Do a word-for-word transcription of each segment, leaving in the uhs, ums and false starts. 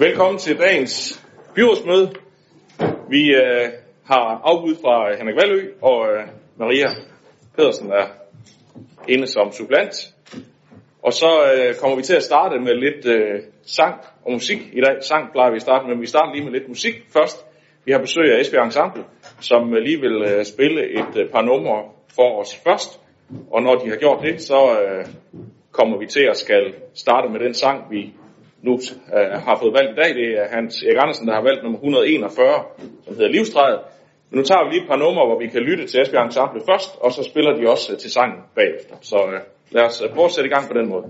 Velkommen til dagens byrådsmøde. Vi øh, har afbud fra Henrik Valø, og øh, Maria Pedersen er inde som suppleant. Og så øh, kommer vi til at starte med lidt øh, sang og musik i dag. Sang plejer vi at starte med, men vi starter lige med lidt musik først. Vi har besøg af Esbjerg Ensemble, som øh, lige vil øh, spille et øh, par numre for os først. Og når de har gjort det, så øh, kommer vi til at skal starte med den sang, vi nu øh, har fået valgt i dag. Det er Hans Erik Andersen, der har valgt nummer et hundrede og enogfyrre, som hedder Livstræet. Men nu tager vi lige et par numre, hvor vi kan lytte til Esbjerg Ensemble først, og så spiller de også øh, til sangen bagefter. Så øh, lad os øh, prøve at sætte i gang på den måde.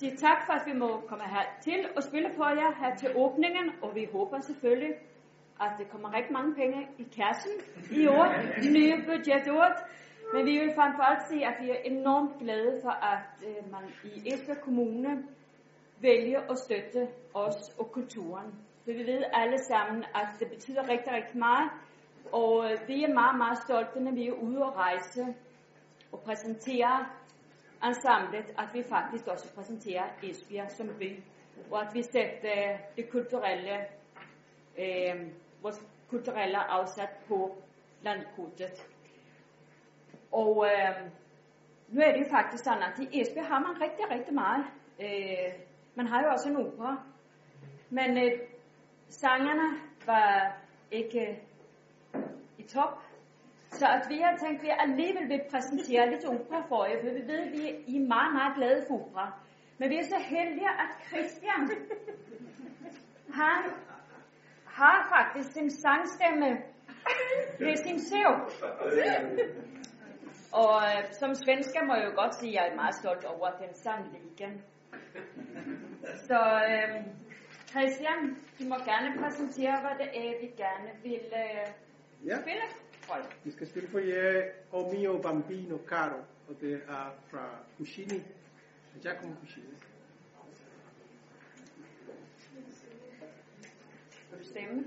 Sige tak for, at vi må komme her til og spille på jer her til åbningen, og vi håber selvfølgelig, at det kommer rigtig mange penge i kassen i år, i nye budgetår. Men vi vil frem for alt sige, at vi er enormt glade for, at man i Esbjerg Kommune vælge at støtte os og kulturen. For vi ved alle sammen, at det betyder rigtig, rigtig meget. Og vi er meget, meget stolte, når vi er ude og rejse og præsentere ensemblet, at vi faktisk også præsenterer Esbjerg som by. Og at vi sætter det kulturelle, øh, vores kulturelle afsat på landkortet. Og øh, nu er det jo faktisk sådan, at i Esbjerg har man rigtig, rigtig meget. Øh, man har jo også en opera. Men øh, sangerne var ikke i top. Så at vi har tænkt, at vi alligevel vil præsentere lidt opera for jer, for vi ved, at vi er meget, meget glade for opera. Men vi er så heldige, at Christian, han har faktisk sin sangstemme ved sin søv. Og øh, som svensker må jeg jo godt sige, at jeg er meget stolt over den sangligen. Så øh, Christian, du må gerne præsentere, hvad det er, vi gerne vil øh, ja. spille. Vi skal spille for jer O mio bambino caro, og det er fra Puccini. Giacomo Puccini. Vil du stemme?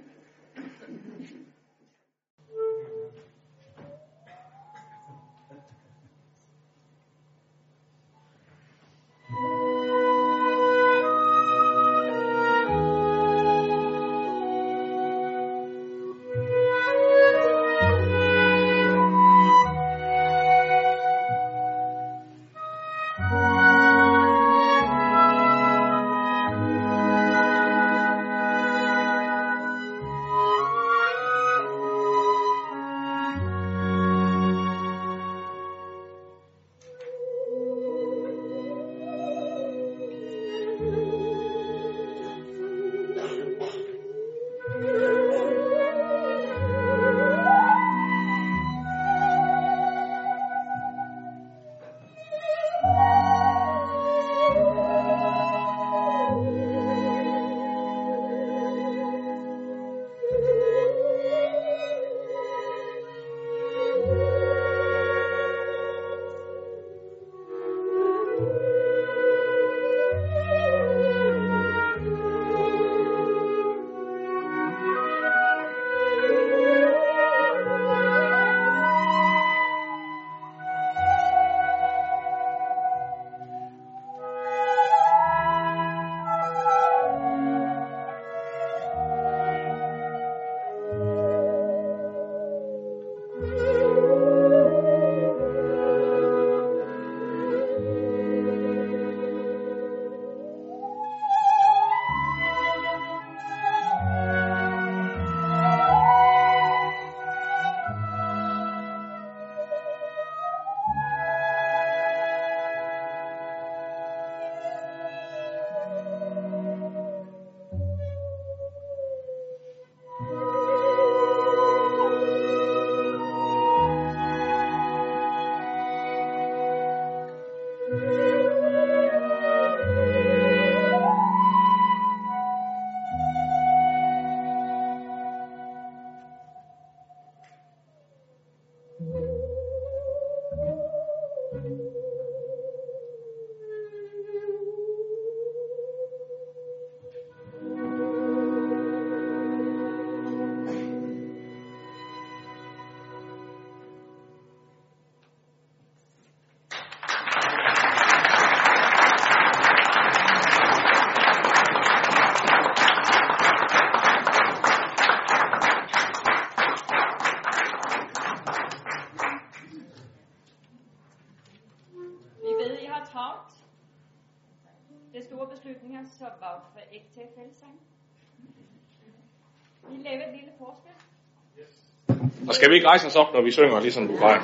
Og skal vi ikke rejse os op, når vi synger, ligesom du plejer?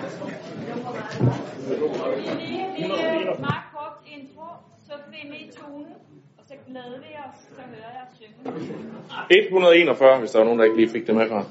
Vi er meget kort intro, så find I tonen, og så glæder vi os, så hører jeg synge. et hundrede og enogfyrre, hvis der var nogen, der ikke lige fik det med fra.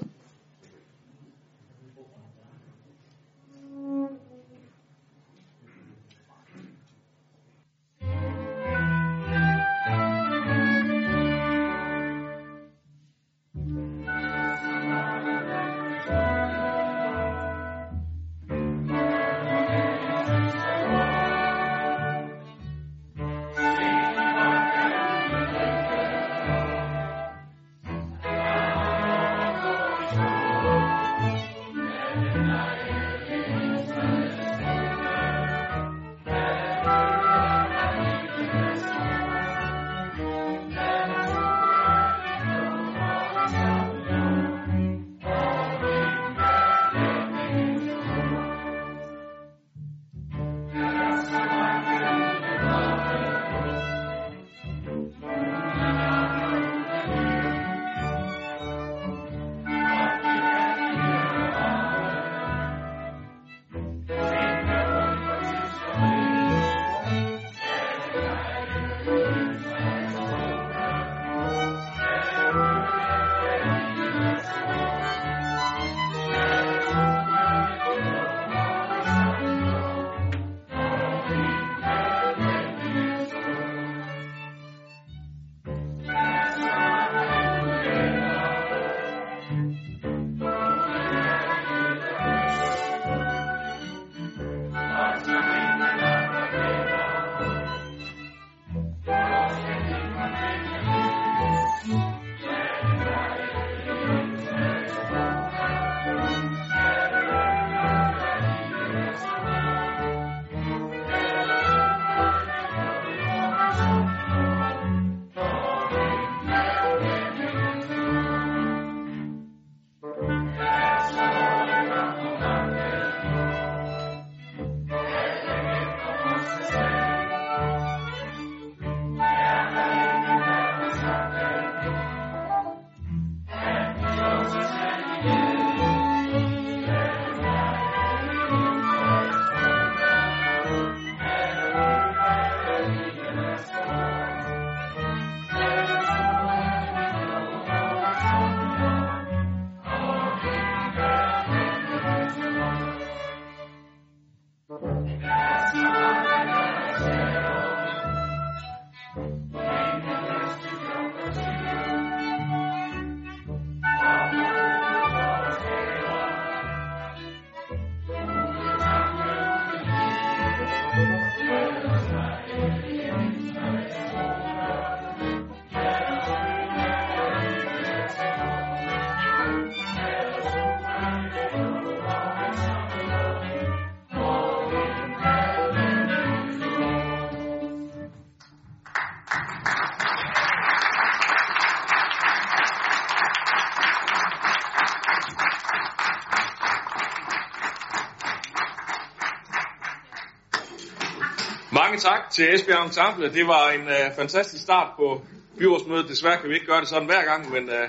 mange tak til Esbjerg Ensemble. Det var en øh, fantastisk start på byrådsmødet. Desværre kan vi ikke gøre det sådan hver gang, men øh,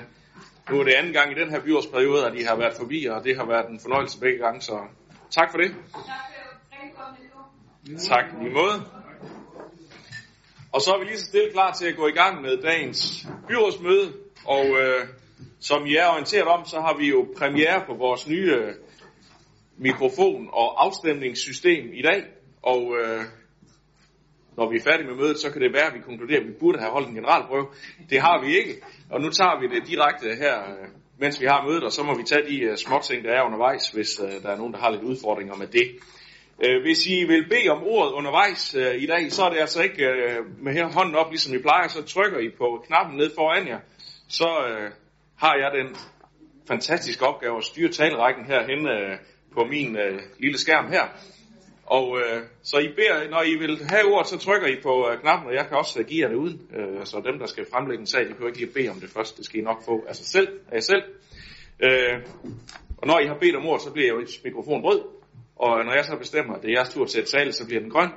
nu er det anden gang i den her byrådsperiode, at de har været forbi, og det har været en fornøjelse begge gange, så tak for det. Tak i måde. Og så er vi lige så stille klar til at gå i gang med dagens byrådsmøde, og øh, som I er orienteret om, så har vi jo premiere på vores nye øh, mikrofon- og afstemningssystem i dag, og øh, når vi er færdige med mødet, så kan det være, at vi konkluderer, at vi burde have holdt en generalprøve. Det har vi ikke, og nu tager vi det direkte her, øh, mens vi har mødet, og så må vi tage de øh, småting, der er undervejs, hvis øh, der er nogen, der har lidt udfordringer med det. Hvis I vil bede om ordet undervejs øh, i dag, så er det altså ikke øh, med her hånden op, ligesom I plejer, så trykker I på knappen ned foran jer. Så øh, har jeg den fantastiske opgave at styre talerækken herhenne øh, på min øh, lille skærm her. Og øh, så I beder, når I vil have ordet, så trykker I på øh, knappen, og jeg kan også give jer det ud. Øh, så dem, der skal fremlægge en sag, de kan ikke lige bede om det først. Det skal I nok få af sig selv. Af jer selv. Øh, og når I har bedt om ordet, så bliver jo mikrofonen rød. Og når jeg så bestemmer, at det er jeres tur til at tale, så bliver den grøn.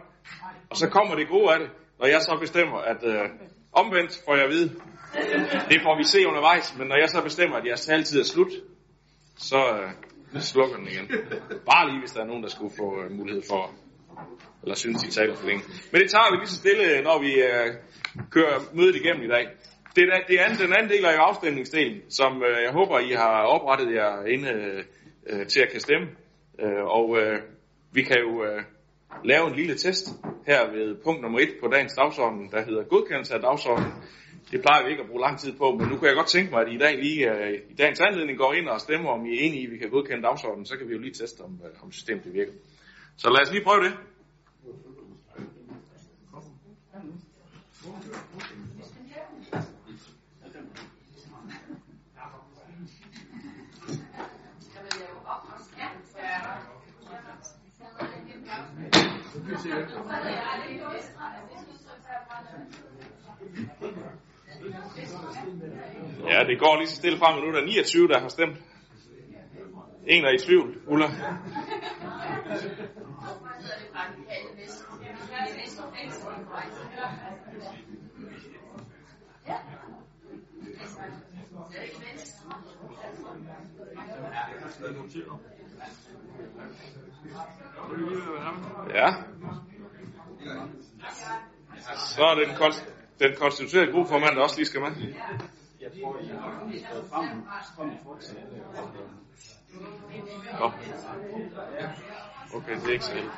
Og så kommer det gode af det, når jeg så bestemmer, at øh, omvendt får jeg at vide. Det får vi se undervejs, men når jeg så bestemmer, at jeres taletid er slut, så øh, slukker den igen. Bare lige, hvis der er nogen, der skulle få øh, mulighed for, eller synes, de taler for længe. Men det tager vi lige så stille, når vi øh, kører mødet igennem i dag. Det, det andet, den anden del er jo afstemningsdelen, som øh, jeg håber, I har oprettet jer inde øh, til at kan stemme. Uh, og uh, vi kan jo uh, lave en lille test her ved punkt nummer et på dagens dagsorden, der hedder godkendelse af dagsordenen. Det plejer vi ikke at bruge lang tid på, men nu kan jeg godt tænke mig, at I i dag lige uh, i dagens anledning går ind og stemmer, om I er enige i, at vi kan godkende dagsordenen. Så kan vi jo lige teste, om, uh, om systemet det virker. Så lad os lige prøve det. Ja, det går lige så stille frem, nu er der niogtyve, der har stemt. En er i tvivl, Ulla. Ja. Så er det den, konst- den konstituerede gruppeformand, der også lige skal med. Nå. Okay, det er ikke så helt.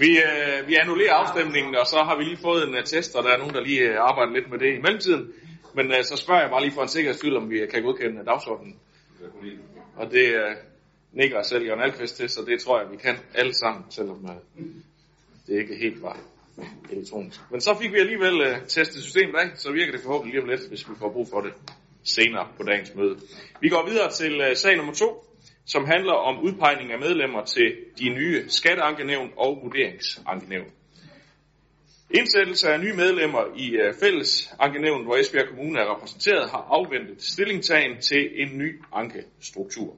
Vi, øh, vi annullerer afstemningen, og så har vi lige fået en uh, test, og der er nogen, der lige uh, arbejder lidt med det i mellemtiden. Men uh, så spørger jeg bare lige for en sikkerheds skyld, om vi uh, kan godkende dagsordenen. Og det uh, nikker selv Jørgen Alkvist til, så det tror jeg, vi kan alle sammen, selvom uh, det ikke helt var elektronisk. Men så fik vi alligevel uh, testet systemet af, så virker det forhåbentlig lige om lidt, hvis vi får brug for det senere på dagens møde. Vi går videre til uh, sag nummer to, som handler om udpegning af medlemmer til de nye skatteankenævn og vurderingsankenævn. Indsættelse af nye medlemmer i fællesankenævn, hvor Esbjerg Kommune er repræsenteret, har afventet stillingtagen til en ny ankestruktur.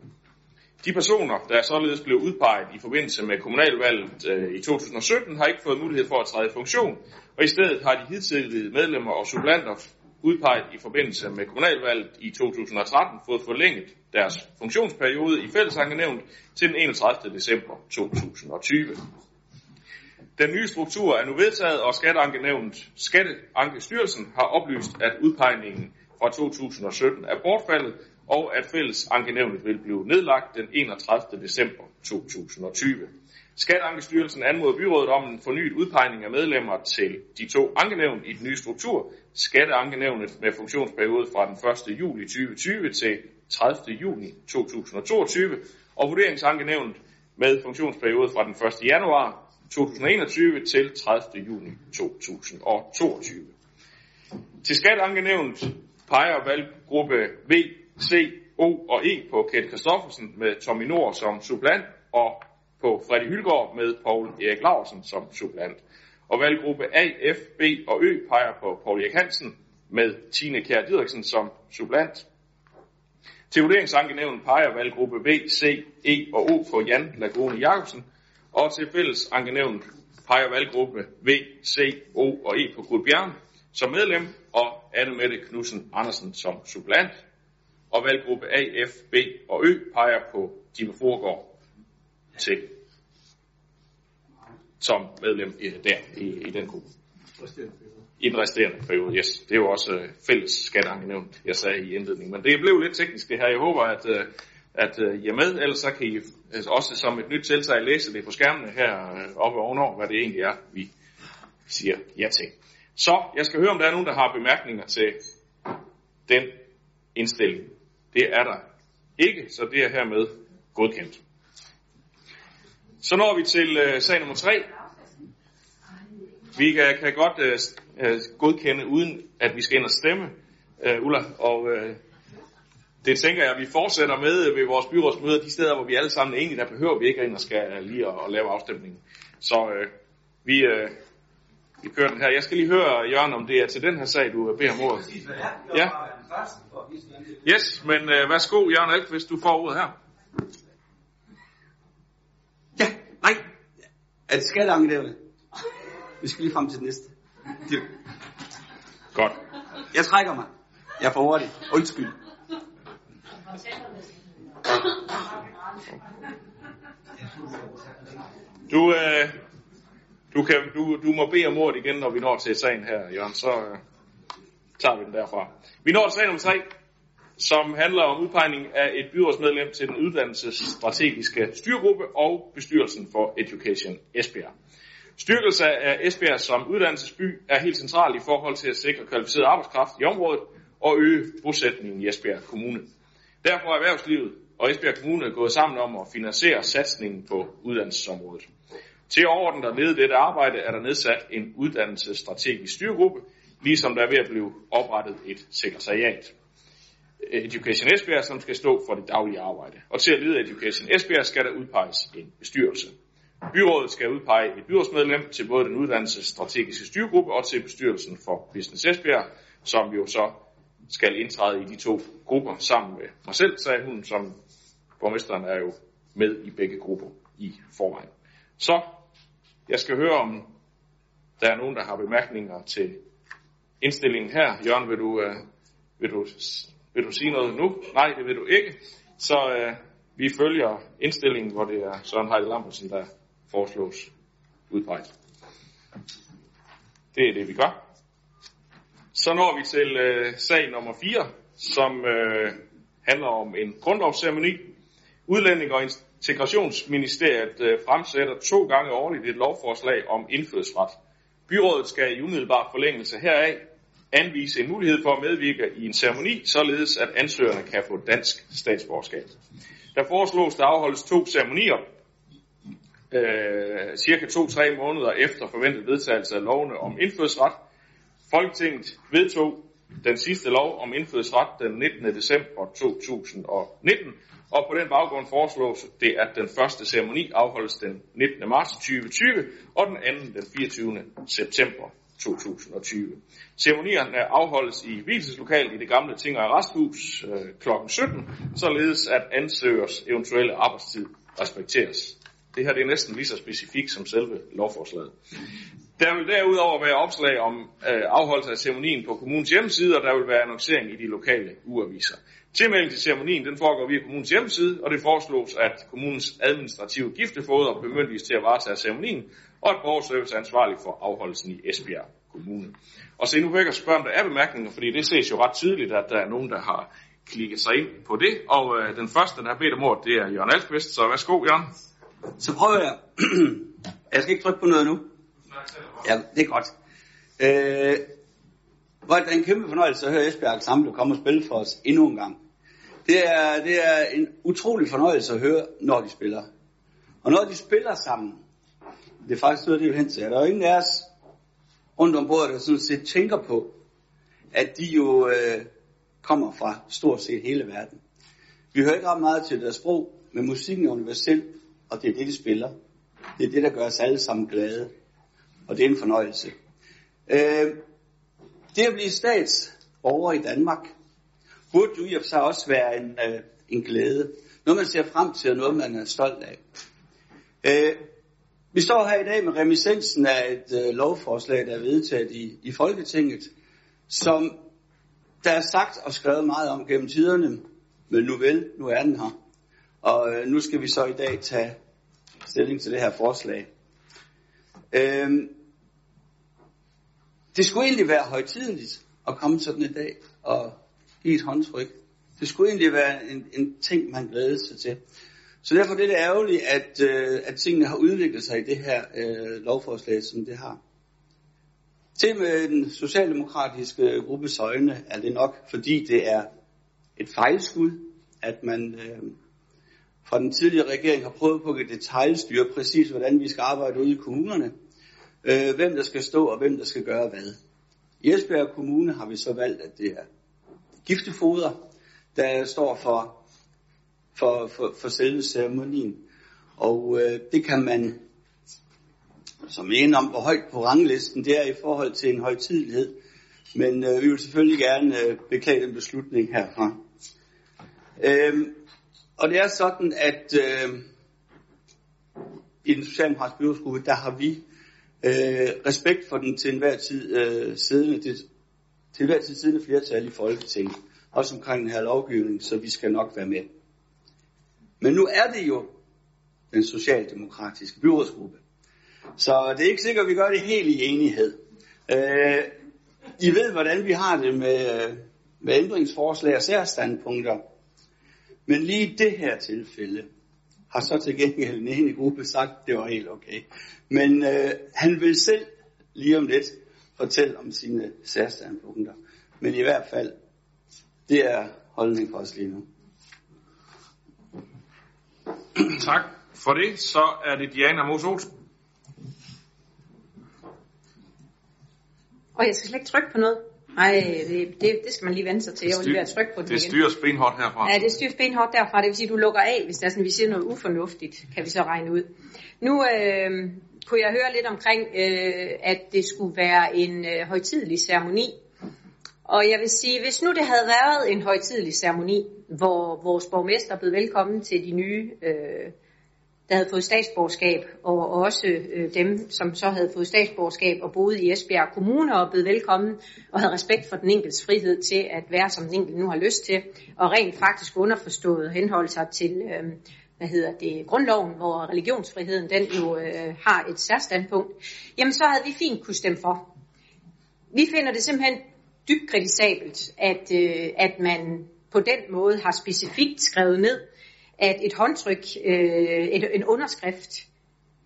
De personer, der således blev udpeget i forbindelse med kommunalvalget i to tusind og sytten, har ikke fået mulighed for at træde i funktion, og i stedet har de hidtidige medlemmer og suppleanter udpeget i forbindelse med kommunalvalget i to tusind og tretten, fået forlænget deres funktionsperiode i fællesankenævnet til den enogtredivte december to tusind og tyve. Den nye struktur er nu vedtaget, og Skatteankenævnet Skatteankestyrelsen har oplyst, at udpegningen fra to tusind og sytten er bortfaldet, og at fællesankenævnet vil blive nedlagt den enogtredivte december to tusind og tyve. Skatteankestyrelsen anmoder byrådet om en fornyet udpegning af medlemmer til de to ankenævn i den nye struktur. Skatteankenævnet med funktionsperiode fra den første juli tyve tyve til tredivte juni to tusind og toogtyve og vurderingsankenævnet med funktionsperiode fra den første januar to tusind og enogtyve til tredivte juni to tusind og toogtyve. Til skatteankenævnet peger valggruppe V, C, O og E på Kent Christoffersen med Tommy Nord som suppleant og på Freddy Hylgaard med Poul Erik Larsen som suppleant. Og valggruppe A, F, B og Ø peger på Poul Erik Hansen med Tine Kjær Didriksen som suppleant. Til vurderingsankenævnet peger valggruppe B, C, E og O på Jan Lagone-Jarkussen. Og til fællesankenævnet peger valggruppe V, C, O og E på Gud Bjerne som medlem og Anne Mette Knudsen Andersen som suppleant. Og valggruppe A, F, B og Ø peger på Dime Froregård til som medlem i, der i, i den gruppe. I den resterende periode, yes. Det er jo også øh, fælles skatteankenævnet, jeg sagde i indledningen. Men det blev lidt teknisk det her. Jeg håber, at, øh, at øh, I er med. Ellers så kan I også som et nyt tiltag læse det på skærmene her øh, oppe ovenover, hvad det egentlig er, vi siger ja til. Så jeg skal høre, om der er nogen, der har bemærkninger til den indstilling. Det er der ikke, så det er hermed godkendt. Så når vi til øh, sag nummer tre. Vi kan, kan godt øh, godkende, uden at vi skal ind og stemme, øh, Ulla. Og øh, det tænker jeg, at vi fortsætter med ved vores byrådsmøder, de steder, hvor vi alle sammen er enige, der behøver vi ikke ind og skal lige at, at lave afstemningen. Så øh, vi, øh, vi kører den her. Jeg skal lige høre, Jørgen, om det er til den her sag, du beder om ordet. Ja, yes, men øh, værsgo, Jørgen Alkvist, du får ordet her. Ja, nej. Er det skatteankenævnet? Vi skal lige frem til det næste. Det... Godt. Jeg trækker mig. Jeg er for hurtig. Undskyld. Du, øh, du, kan, du, du må bede om ordet igen, når vi når til sagen her, Jørgen. Så øh, tager vi den derfra. Vi når til sagen nummer tre, som handler om udpegning af et byrådsmedlem til den uddannelsesstrategiske styregruppe og bestyrelsen for Education Esbjerg. Styrkelse af Esbjerg som uddannelsesby er helt central i forhold til at sikre kvalificeret arbejdskraft i området og øge bosætningen i Esbjerg Kommune. Derfor er erhvervslivet og Esbjerg Kommune gået sammen om at finansiere satsningen på uddannelsesområdet. Til overordnet at lede dette arbejde er der nedsat en uddannelsesstrategisk styregruppe, ligesom der er ved at blive oprettet et sekretariat. Education Esbjerg, som skal stå for det daglige arbejde. Og til at lede Education Esbjerg skal der udpeges en bestyrelse. Byrådet skal udpege et byrådsmedlem til både den uddannelsesstrategiske styregruppe og til bestyrelsen for Business Esbjerg, som jo så skal indtræde i de to grupper sammen med mig selv, sagde hun, som borgmesteren er jo med i begge grupper i forvejen. Så jeg skal høre, om der er nogen, der har bemærkninger til indstillingen her. Jørgen, vil du, øh, vil du, vil du sige noget nu? Nej, det vil du ikke. Så øh, vi følger indstillingen, hvor det er Søren Heide Lambersen, der foreslås udpeget. Det er det, vi gør. Så når vi til øh, sag nummer fire, som øh, handler om en grundlovsceremoni. Udlænding- og integrationsministeriet øh, fremsætter to gange årligt et lovforslag om indfødsret. Byrådet skal i umiddelbar forlængelse heraf anvise en mulighed for at medvirke i en ceremoni, således at ansøgerne kan få dansk statsborgerskab. Der foreslås, der afholdes to ceremonier, Øh, cirka to-tre måneder efter forventet vedtagelse af lovene om indfødsret. Folketinget vedtog den sidste lov om indfødsret den nittende december to tusind og nitten, og på den baggrund foreslås det, at den første ceremoni afholdes den nittende marts to tusind og tyve og den anden den fireogtyvende september to tusind og tyve. Ceremonierne afholdes i vielseslokalet i det gamle ting- og arresthus øh, klokken sytten, således at ansøgers eventuelle arbejdstid respekteres. Det her det er næsten lige så specifikt som selve lovforslaget. Der vil derudover være opslag om øh, afholdelse af ceremonien på kommunens hjemmeside, og der vil være annoncering i de lokale ugeaviser. Tilmelding til ceremonien den foregår via kommunens hjemmeside, og det foreslås, at kommunens administrative gifteforråder bemyndiges til at varetage ceremonien, og at borgerservice er ansvarlig for afholdelsen i Esbjerg Kommune. Og se, nu vil jeg ikke spørge, om der er bemærkninger, fordi det ses jo ret tydeligt, at der er nogen, der har klikket sig ind på det. Og øh, den første, der har bedt om ordet, det er Jørgen Alkvist, så værsgo, Jørgen. Så prøver jeg. Jeg skal ikke trykke på noget nu. Ja, det er godt. Øh, hvor er det en kæmpe fornøjelse at høre Esbjerg Ensemble komme og spille for os endnu en gang. Det er, det er en utrolig fornøjelse at høre, når de spiller. Og når de spiller sammen, det er faktisk noget, det vil hen til. Der er jo ingen af os rundt om bordet, der sådan set tænker på, at de jo øh, kommer fra stort set hele verden. Vi hører ikke ret meget til deres sprog, men musikken er universel, og det er det, de spiller. Det er det, der gør os alle sammen glade. Og det er en fornøjelse. Øh, det at blive statsborger i Danmark, burde jo i og for sig også være en, øh, en glæde. Noget, man ser frem til, og noget, man er stolt af. Øh, vi står her i dag med reminiscensen af et øh, lovforslag, der er vedtaget i, i Folketinget, som der er sagt og skrevet meget om gennem tiderne, men nu vel, nu er den her. Og øh, nu skal vi så i dag tage stilling til det her forslag. Øh, det skulle egentlig være højtideligt at komme sådan en dag og give et håndtryk. Det skulle egentlig være en, en ting, man glædede sig til. Så derfor er det ærgerligt, at, øh, at tingene har udviklet sig i det her øh, lovforslag, som det har. Til med den socialdemokratiske gruppes øjne er det nok, fordi det er et fejlskud, at man øh, fra den tidligere regering har prøvet på at detaljstyre præcis, hvordan vi skal arbejde ude i kommunerne. Øh, hvem der skal stå, og hvem der skal gøre hvad. I Esbjerg Kommune har vi så valgt, at det er giftefoder, der står for for, for, for selve ceremonien. Og øh, det kan man som en om, hvor højt på ranglisten det er i forhold til en højtidelighed. Men øh, vi vil selvfølgelig gerne øh, beklage den beslutning herfra. Øh, og det er sådan, at øh, i den socialdemokratiske byrådsgruppe, der har vi øh, respekt for den til enhver tid øh, siddende, det, til enhver tid siddende flertal i Folketinget. Også omkring den her lovgivning, så vi skal nok være med. Men nu er det jo den socialdemokratiske byrådsgruppe. Så det er ikke sikkert, at vi gør det helt i enighed. Øh, I ved, hvordan vi har det med, med ændringsforslag og særstandpunkter. Men lige i det her tilfælde har så til gengæld en enig gruppe sagt, at det var helt okay. Men øh, han vil selv lige om lidt fortælle om sine særstandpunkter. Men i hvert fald, det er holdning for os lige nu. Tak for det. Så er det Diana Olsen. Og jeg skal slet ikke trykke på noget. Nej, det, det, det skal man lige vende sig til. Jeg vil være trykke på det. Det styres benhårdt herfra. Ja, det styres benhårdt derfra. Det vil sige, at du lukker af, hvis der sådan, vi siger noget ufornuftigt, kan vi så regne ud. Nu øh, kunne jeg høre lidt omkring, øh, at det skulle være en øh, højtidelig ceremoni. Og jeg vil sige, hvis nu det havde været en højtidelig ceremoni, hvor vores borgmester blev velkommen til de nye, øh, der havde fået statsborgerskab, og også øh, dem, som så havde fået statsborgerskab og boede i Esbjerg Kommune og blev velkommen og havde respekt for den enkeltes frihed til at være, som den enkelte nu har lyst til, og rent faktisk underforstået henholde sig til øh, hvad hedder det, grundloven, hvor religionsfriheden den jo øh, har et særstandpunkt, jamen så havde vi fint kunne stemme for. Vi finder det simpelthen dybt kritisabelt, at, øh, at man på den måde har specifikt skrevet ned, at et håndtryk, øh, et, en underskrift,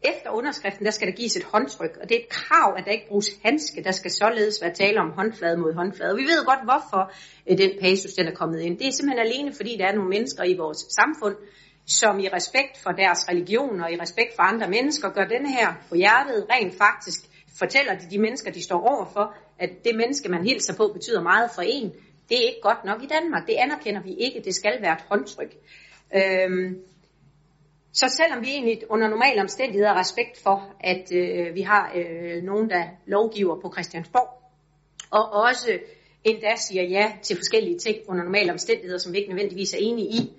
efter underskriften, der skal der gives et håndtryk, og det er et krav, at der ikke bruges handske, der skal således være tale om håndflade mod håndflade. Og vi ved godt, hvorfor øh, den passus, den er kommet ind. Det er simpelthen alene, fordi der er nogle mennesker i vores samfund, som i respekt for deres religion og i respekt for andre mennesker, gør den her på hjertet rent faktisk, fortæller de de mennesker, de står overfor, at det menneske, man hilser på, betyder meget for en. Det er ikke godt nok i Danmark. Det anerkender vi ikke. Det skal være et håndtryk. Øhm, så selvom vi egentlig under normale omstændigheder har respekt for, at øh, vi har øh, nogen, der lovgiver på Christiansborg, og også endda siger ja til forskellige ting under normale omstændigheder, som vi ikke nødvendigvis er enige i,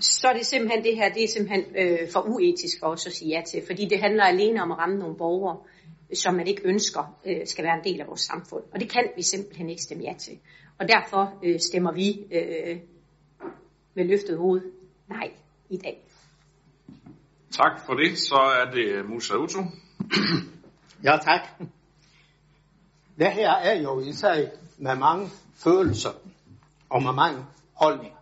så er det simpelthen det her, det er simpelthen øh, for uetisk for os at sige ja til, fordi det handler alene om at ramme nogle borgere, som man ikke ønsker øh, skal være en del af vores samfund. Og det kan vi simpelthen ikke stemme ja til. Og derfor øh, stemmer vi øh, med løftet hoved nej i dag. Tak for det. Så er det Musa Uto. Ja, tak. Det her er jo i sig med mange følelser og med mange holdninger.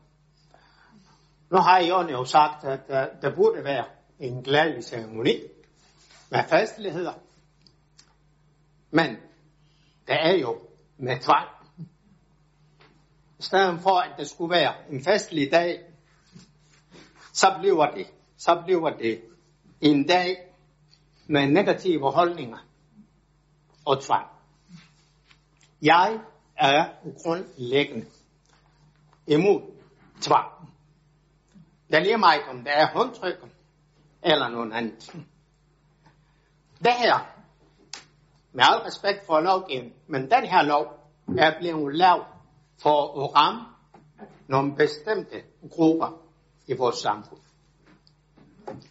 Nu har Jørgen jo sagt, at der, der burde være en glædelig ceremoni med festligheder. Men der er jo med tvang. I stedet for, at det skulle være en festlig dag, så bliver det, så bliver det en dag med negative holdninger og tvang. Jeg er grundlæggende imod tvang. Det er lige mig, om der er håndtrykker eller noget andet. Det her, med al respekt for lovgivningen, men den her lov er blevet lavet for at ramme nogle bestemte grupper i vores samfund.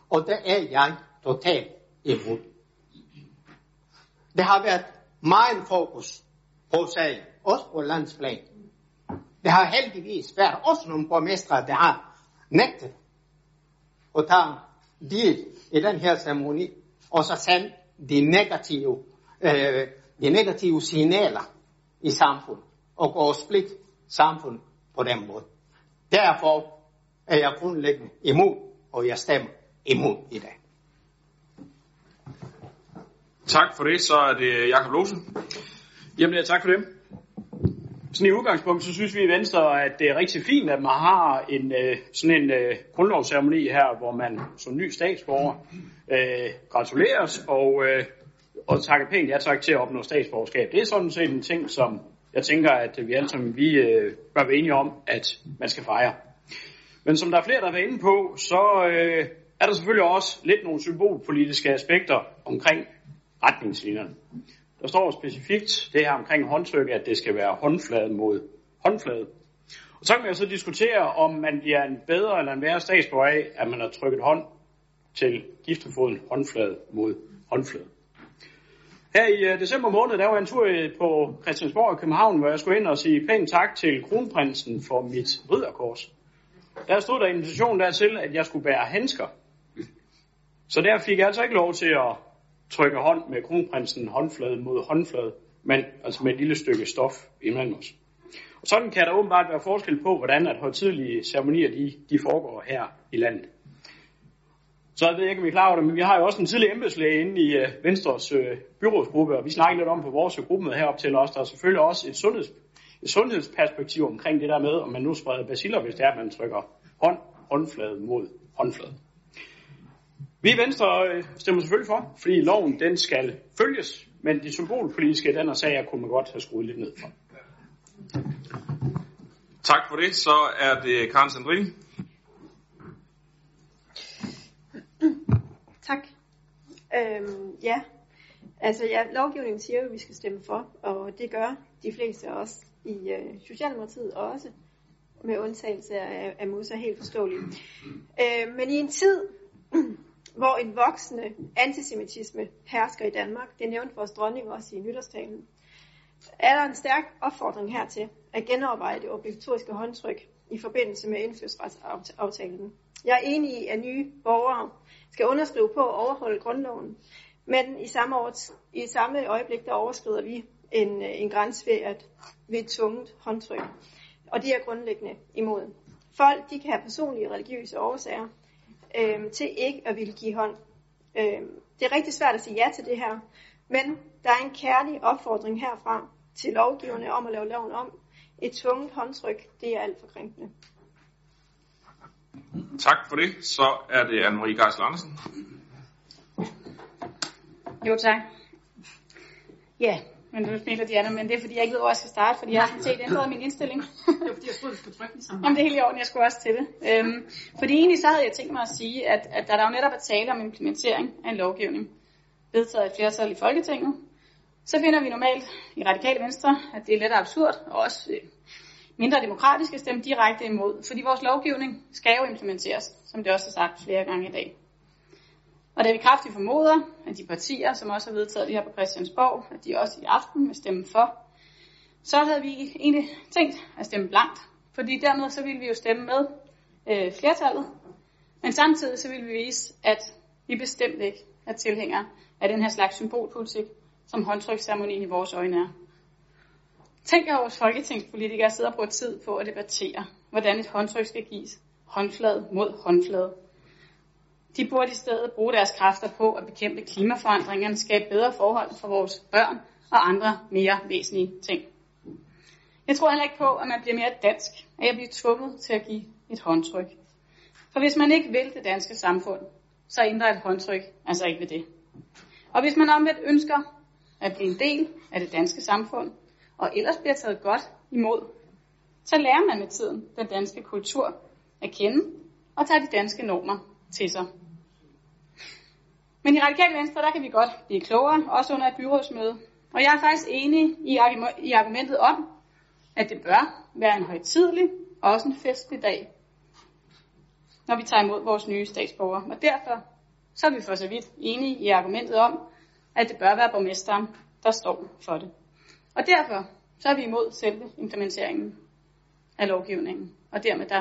Og det er jeg totalt imod. Der har været meget fokus på sagen, også på landsplan. Det har heldigvis været også nogle borgmestre, der har nægtet at tage del i den her ceremoni, og så sendt de negative, øh, de negative signaler i samfundet, og gå og splitte samfundet på den måde. Derfor er jeg grundlæggende imod, og jeg stemmer imod i dag. Tak for det, så er det Jakob Lohsen. Jamen ja, tak for det. Sådan i udgangspunkt, så synes vi i Venstre, at det er rigtig fint, at man har en, sådan en uh, grundlovsceremoni her, hvor man som ny statsborger uh, gratuleres og, uh, og takker pænt ja tak til at opnå statsborgerskab. Det er sådan set en ting, som jeg tænker, at vi alle sammen vi, uh, bør være enige om, at man skal fejre. Men som der er flere, der er inde på, så uh, er der selvfølgelig også lidt nogle symbolpolitiske aspekter omkring retningslinjerne. Der står specifikt det her omkring håndtryk, at det skal være håndflade mod håndflade. Og så kan man så diskutere, om man bliver en bedre eller en værre statsborger af, at man har trykket hånd til giftefoden håndflade mod håndflade. Her i uh, december måned, der var en tur på Christiansborg i København, hvor jeg skulle ind og sige pænt tak til kronprinsen for mit ridderkors. Der stod der invitation dertil, at jeg skulle bære handsker. Så der fik jeg altså ikke lov til at trykker hånd med kronprinsen håndflade mod håndflade, men altså med et lille stykke stof imellem os. Og sådan kan der åbenbart være forskel på, hvordan at højtidelige ceremonier de, de foregår her i landet. Så jeg ved ikke, om I er klar over det, men vi har jo også en tidlig embedslæge inde i Venstres øh, byrådsgruppe, og vi snakker lidt om på vores gruppemøde heroppe til os. Der er selvfølgelig også et, sundheds, et sundhedsperspektiv omkring det der med, om man nu spreder baciller, hvis det er, at man trykker hånd, håndflade mod håndflade. Vi i Venstre stemmer selvfølgelig for, fordi loven den skal følges, men de symbolpolitiske den her sager kunne man godt have skruet lidt ned for. Tak for det. Så er det Karin Sandrine. Tak. Øhm, ja, altså ja, lovgivningen siger jo, at vi skal stemme for, og det gør de fleste af os i øh, Socialdemokratiet også, med undtagelse af, af Musa, helt forståeligt. Øh, men i en tid hvor en voksende antisemitisme hersker i Danmark, det nævnte vores dronning også i nytårstalen, er der en stærk opfordring hertil at genoverveje det obligatoriske håndtryk i forbindelse med indfødsretsaftalen. Jeg er enig i, at nye borgere skal underskrive på at overholde grundloven, men i samme, år, i samme øjeblik der overskrider vi en, en grænse ved, at, ved et tvunget håndtryk, og det er grundlæggende imod. Folk de kan have personlige religiøse årsager til ikke at ville give hånd. Det er rigtig svært at sige ja til det her, men der er en kærlig opfordring herfra til lovgiverne om at lave loven om. Et tvunget håndtryk, det er alt for krænkende. Tak for det. Så er det Anne-Marie Geisler Andersen. Jo, tak. Ja, men du smiler, Diana, men det er fordi, jeg ikke ved, hvor jeg skal starte, fordi jeg har sådan set ændret min indstilling. Det var fordi, jeg troede, du skulle trykke den sammen. Jamen, det er helt i orden, jeg skulle også til det. Øhm, fordi egentlig så havde jeg tænkt mig at sige, at, at der er jo netop at tale om implementering af en lovgivning, vedtaget af et flertal i Folketinget. Så finder vi normalt i Radikale Venstre, at det er lidt absurd, og også øh, mindre demokratisk at stemme direkte imod, fordi vores lovgivning skal jo implementeres, som det også er sagt flere gange i dag. Og da vi kraftigt formoder, at de partier, som også har vedtaget det her på Christiansborg, at de også i aften vil stemme for, så havde vi egentlig tænkt at stemme blankt, fordi dermed så ville vi jo stemme med øh, flertallet, men samtidig så ville vi vise, at vi bestemt ikke er tilhængere af den her slags symbolpolitik, som håndtryksceremonien i vores øjne er. Tænk at vores folketingspolitikere sidder og bruger tid på at debattere, hvordan et håndtryk skal gives håndflade mod håndflade. De burde i stedet bruge deres kræfter på at bekæmpe klimaforandringerne, skabe bedre forhold for vores børn og andre mere væsentlige ting. Jeg tror heller ikke på, at man bliver mere dansk, af at blive tvunget til at give et håndtryk. For hvis man ikke vil det danske samfund, så ændrer et håndtryk altså ikke ved det. Og hvis man omvendt ønsker at blive en del af det danske samfund, og ellers bliver taget godt imod, så lærer man med tiden den danske kultur at kende og tager de danske normer til sig. Men i Radikale Venstre, der kan vi godt blive klogere, også under et byrådsmøde. Og jeg er faktisk enig i argumentet om, at det bør være en højtidelig og også en festlig dag, når vi tager imod vores nye statsborgere. Og derfor så er vi for så vidt enige i argumentet om, at det bør være borgmesteren, der står for det. Og derfor så er vi imod selve implementeringen af lovgivningen. Og dermed der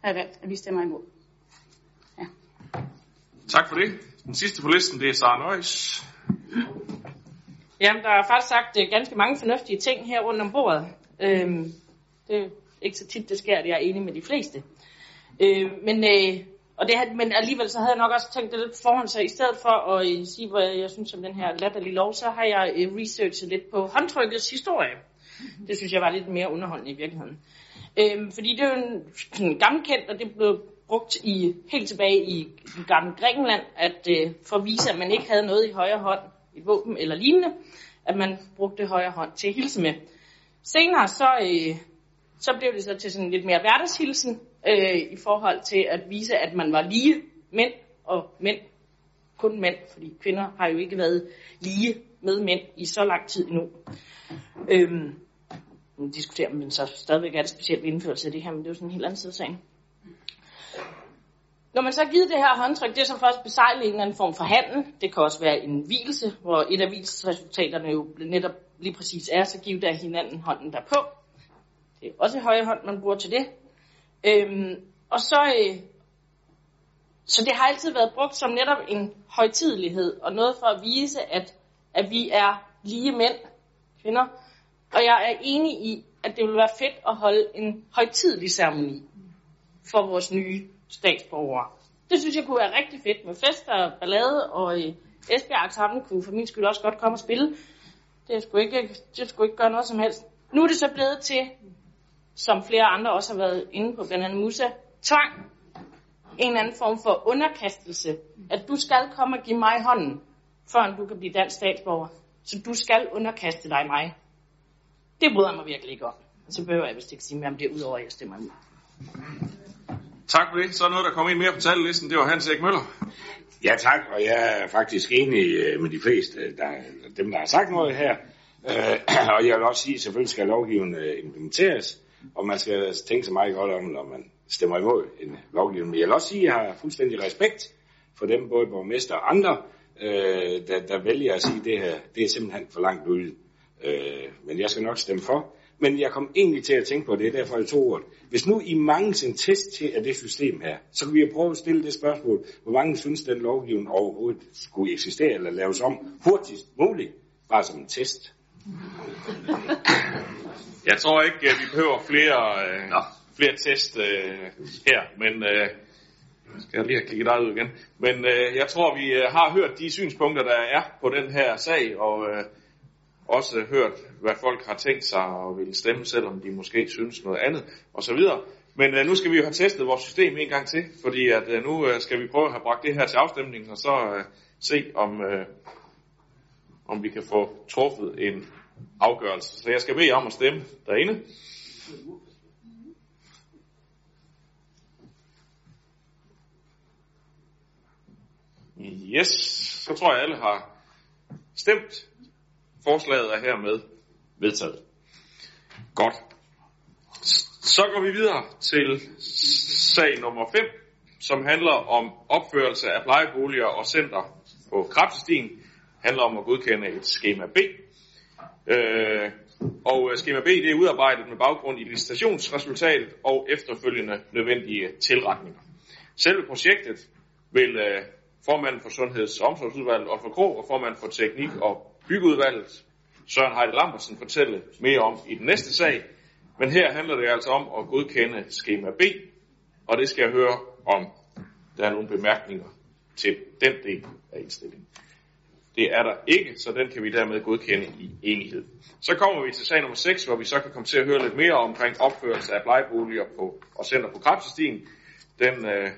har jeg valgt, at vi stemmer imod. Ja. Tak for det. Den sidste på listen, det er Sara Nøjes. Jamen, der er faktisk sagt ganske mange fornuftige ting her rundt om bordet. Øhm, det er ikke så tit, det sker, at jeg er enig med de fleste. Øh, men, øh, og det, men alligevel så havde jeg nok også tænkt det lidt på forhånd, så i stedet for at øh, sige, hvad jeg synes om den her latterlige lov, så har jeg øh, researchet lidt på håndtrykkets historie. Det synes jeg var lidt mere underholdende i virkeligheden. Øh, fordi det er jo en, sådan gammelkendt, og det blev brugt i, helt tilbage i gamle Grækenland, at øh, for at vise, at man ikke havde noget i højre hånd, et våben eller lignende, at man brugte højre hånd til at hilse med. Senere så, øh, så blev det så til sådan lidt mere hverdagshilsen, Øh, i forhold til at vise, at man var lige mænd og mænd, kun mænd, fordi kvinder har jo ikke været lige med mænd i så lang tid endnu. Øhm, nu diskuterer man så stadigvæk, er det specielt ved indførelse af det her, men det er jo sådan en helt anden side af sagen. Når man så har givet det her håndtryk, det er så først besejlet en eller anden form for handel. Det kan også være en vielse, hvor et af vielsesresultaterne jo netop lige præcis er, så giv der hinanden hånden derpå. Det er også højre hånd, man bruger til det. Øhm, og så, øh, så det har altid været brugt som netop en højtidelighed og noget for at vise, at, at vi er lige mænd, kvinder. Og jeg er enig i, at det ville være fedt at holde en højtidelig ceremoni for vores nye statsborgere. Det synes jeg kunne være rigtig fedt med fester og ballade, og øh, Esbjerg Ensemble kunne for min skyld også godt komme og spille. Det skulle ikke, det skulle ikke gøre noget som helst. Nu er det så blevet til, som flere andre også har været inde på, blandt andet Musa, tvang. En eller anden form for underkastelse. At du skal komme og give mig hånden, før du kan blive dansk statsborger. Så du skal underkaste dig mig. Det bryder mig virkelig ikke om. Så behøver jeg vist ikke sige mere om det, udover at jeg stemmer imod. Tak for det. Så er noget, der kommer ind mere på tallisten. Det var Hans Erik Møller. Ja, tak. Og jeg er faktisk enig med de fleste, der, dem der har sagt noget her. Og jeg vil også sige, at selvfølgelig skal lovgivningen implementeres. Og man skal tænke så meget godt om, når man stemmer imod en lovgivning. Men jeg vil også sige, at jeg har fuldstændig respekt for dem, både borgmester og andre, øh, der, der vælger at sige, at det her det er simpelthen for langt ude. Øh, men jeg skal nok stemme for. Men jeg kom egentlig til at tænke på det, derfor jeg tog ordet. Hvis nu I mangler en test til af det system her, så kan vi jo prøve at stille det spørgsmål, hvor mange synes, den lovgivning overhovedet skulle eksistere eller laves om hurtigst muligt, bare som en test. Jeg tror ikke, at vi behøver flere, øh, flere test øh, her, men øh, skal jeg lige have kigget dig ud igen. Men øh, jeg tror, vi øh, har hørt de synspunkter, der er på den her sag, og øh, også hørt, hvad folk har tænkt sig og vil stemme, selvom de måske synes noget andet osv. Men øh, nu skal vi jo have testet vores system en gang til, fordi at, øh, nu øh, skal vi prøve at have bragt det her til afstemningen, og så øh, se, om, øh, om vi kan få truffet en afgørelse. Så jeg skal bede jer om at stemme derinde. Yes, så tror jeg alle har stemt. Forslaget er hermed vedtaget. Godt. Så går vi videre til sag nummer fem, som handler om opførelse af plejeboliger og center på Krebsestien. Handler om at godkende et skema B. Øh, og skema B det er udarbejdet med baggrund i licitationsresultatet og efterfølgende nødvendige tilretninger. Selve projektet vil øh, formanden for Sundheds- og Omsorgsudvalget, Otto Krog, og formanden for Teknik- og Byggeudvalget, Søren Heide Lambersen, fortælle mere om i den næste sag. Men her handler det altså om at godkende skema B, og det skal jeg høre om der er nogle bemærkninger til den del af indstillingen. Det er der ikke, så den kan vi dermed godkende i enighed. Så kommer vi til sag nummer seks, hvor vi så kan komme til at høre lidt mere omkring opførelse af plejeboliger på, og center på Krebsestien. Den øh,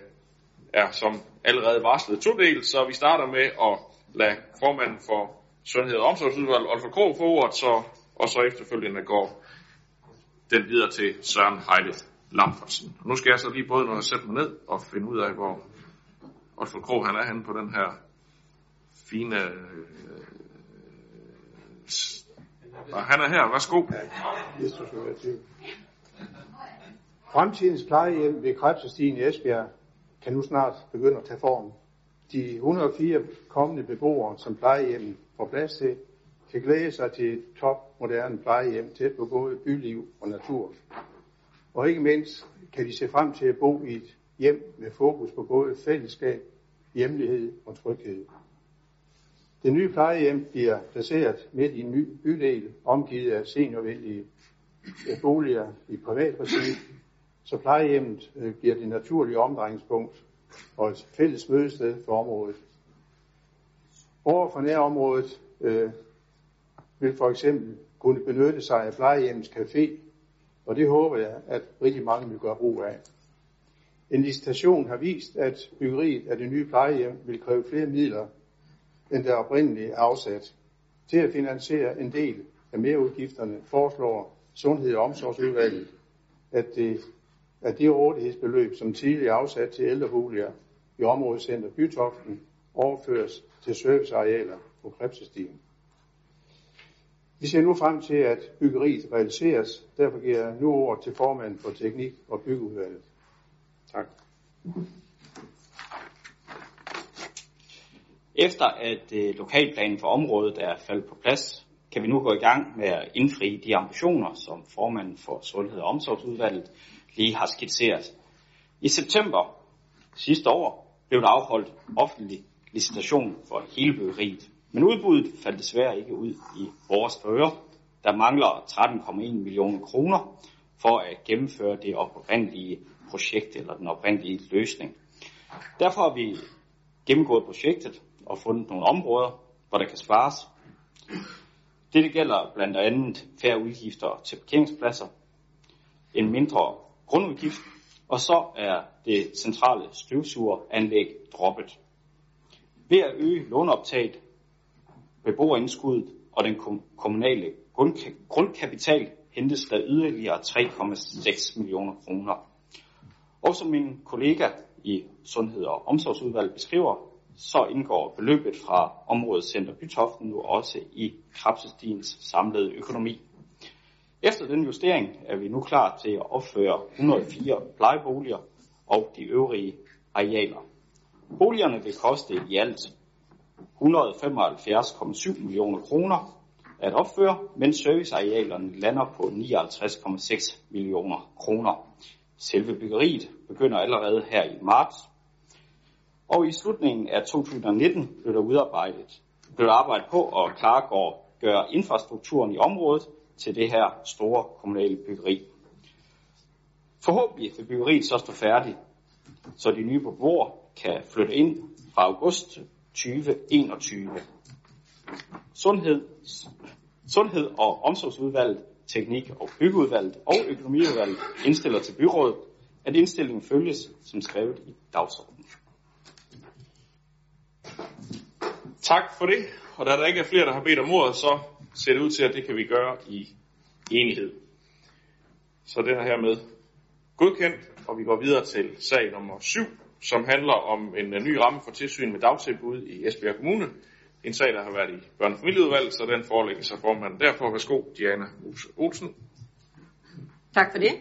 er som allerede varslet todelt, så vi starter med at lade formanden for Sundhed og Omsorgsudvalg, Olfer Krog, for ordet, så, og så efterfølgende går den videre til Søren Heide Lambersen. Nu skal jeg så lige både når jeg sætter mig ned og finde ud af, hvor Olfer Krog han er henne på den her fine... Og han er her, værsgo. Fremtidens plejehjem ved Krebsestien i Esbjerg kan nu snart begynde at tage form. De et hundrede og fire kommende beboere, som plejehjemmet får plads til, kan glæde sig til topmoderne plejehjem tæt på både byliv og natur. Og ikke mindst kan de se frem til at bo i et hjem med fokus på både fællesskab, hjemlighed og tryghed. Det nye plejehjem bliver placeret midt i en ny bydel, omgivet af seniorvenlige boliger i privat regi, så plejehjemmet bliver det naturlige omdrejningspunkt og et fælles mødested for området. Over for nærområdet øh, vil for eksempel kunne benytte sig af plejehjemmets café, og det håber jeg, at rigtig mange vil gøre brug af. En licitation har vist, at byggeriet af det nye plejehjem vil kræve flere midler, end der oprindeligt er afsat. Til at finansiere en del af merudgifterne foreslår Sundhed og Omsorgsudvalget, at det at det rådighedsbeløb, som tidligere afsat til ældreboliger i områdescenter Bytoften, overføres til servicearealer på Krebsestien. Vi ser nu frem til, at byggeriet realiseres. Derfor giver jeg nu ordet til formanden for teknik- og byggeudvalget. Tak. Efter at øh, lokalplanen for området er faldet på plads, kan vi nu gå i gang med at indfri de ambitioner, som formanden for Sundhed og Omsorgsudvalget lige har skitseret. I september sidste år blev der afholdt offentlig licitation for hele byggeriet, men udbuddet faldt desværre ikke ud i vores ører. Der mangler tretten komma en millioner kroner for at gennemføre det oprindelige projekt eller den oprindelige løsning. Derfor har vi gennemgået projektet og fundet nogle områder, hvor der kan spares. Dette gælder blandt andet færre udgifter til parkeringspladser, en mindre grundudgift, og så er det centrale støvsugeranlæg droppet. Ved at øge låneoptaget, beboerindskuddet og den kommunale grundkapital hentes der yderligere tre komma seks millioner kroner. Og som min kollega i Sundhed og Omsorgsudvalg beskriver, så indgår beløbet fra områdescenter Bytoften nu også i Krebsestiens samlede økonomi. Efter den justering er vi nu klar til at opføre et hundrede og fire plejeboliger og de øvrige arealer. Boligerne vil koste i alt et hundrede og femoghalvfjerds komma syv millioner kroner at opføre, mens servicearealerne lander på nioghalvtreds komma seks millioner kroner. Selve byggeriet begynder allerede her i marts, og i slutningen af to tusind og nitten blev der udarbejdet, blev der arbejdet på at klargøre infrastrukturen i området til det her store kommunale byggeri. Forhåbentlig vil byggeriet så stå færdigt, så de nye beboere kan flytte ind fra august tyve enogtyve. Sundhed, Sundhed og Omsorgsudvalget, Teknik- og Byggeudvalget og Økonomiudvalget indstiller til byrådet, at indstillingen følges som skrevet i dagsordenen. Tak for det, og da der ikke er flere, der har bedt om ordet, så ser det ud til, at det kan vi gøre i enighed. Så den er hermed godkendt, og vi går videre til sag nummer syv, som handler om en ny ramme for tilsyn med dagtilbud i Esbjerg Kommune. En sag, der har været i børne- og familieudvalg, så den forelægger sig formanden. Derfor værsgo, Diana Olsen. Tak for det.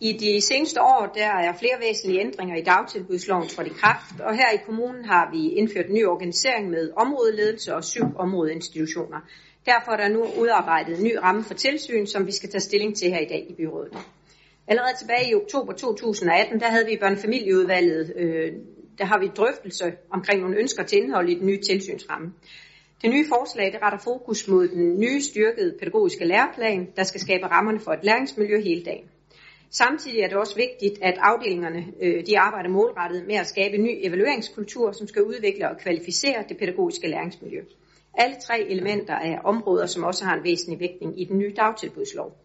I de seneste år der er flere væsentlige ændringer i dagtilbudsloven trådt i kraft, og her i kommunen har vi indført en ny organisering med områdeledelse og syv områdeinstitutioner. Derfor er der nu udarbejdet en ny ramme for tilsyn, som vi skal tage stilling til her i dag i byrådet. Allerede tilbage i oktober to tusind og atten, der havde vi i børne- og familieudvalget, øh, der har vi drøftelse omkring nogle ønsker til indhold i den nye tilsynsramme. Det nye forslag det retter fokus mod den nye styrkede pædagogiske læreplan, der skal skabe rammerne for et læringsmiljø hele dagen. Samtidig er det også vigtigt, at afdelingerne de arbejder målrettet med at skabe en ny evalueringskultur, som skal udvikle og kvalificere det pædagogiske læringsmiljø. Alle tre elementer er områder, som også har en væsentlig vægtning i den nye dagtilbudslov.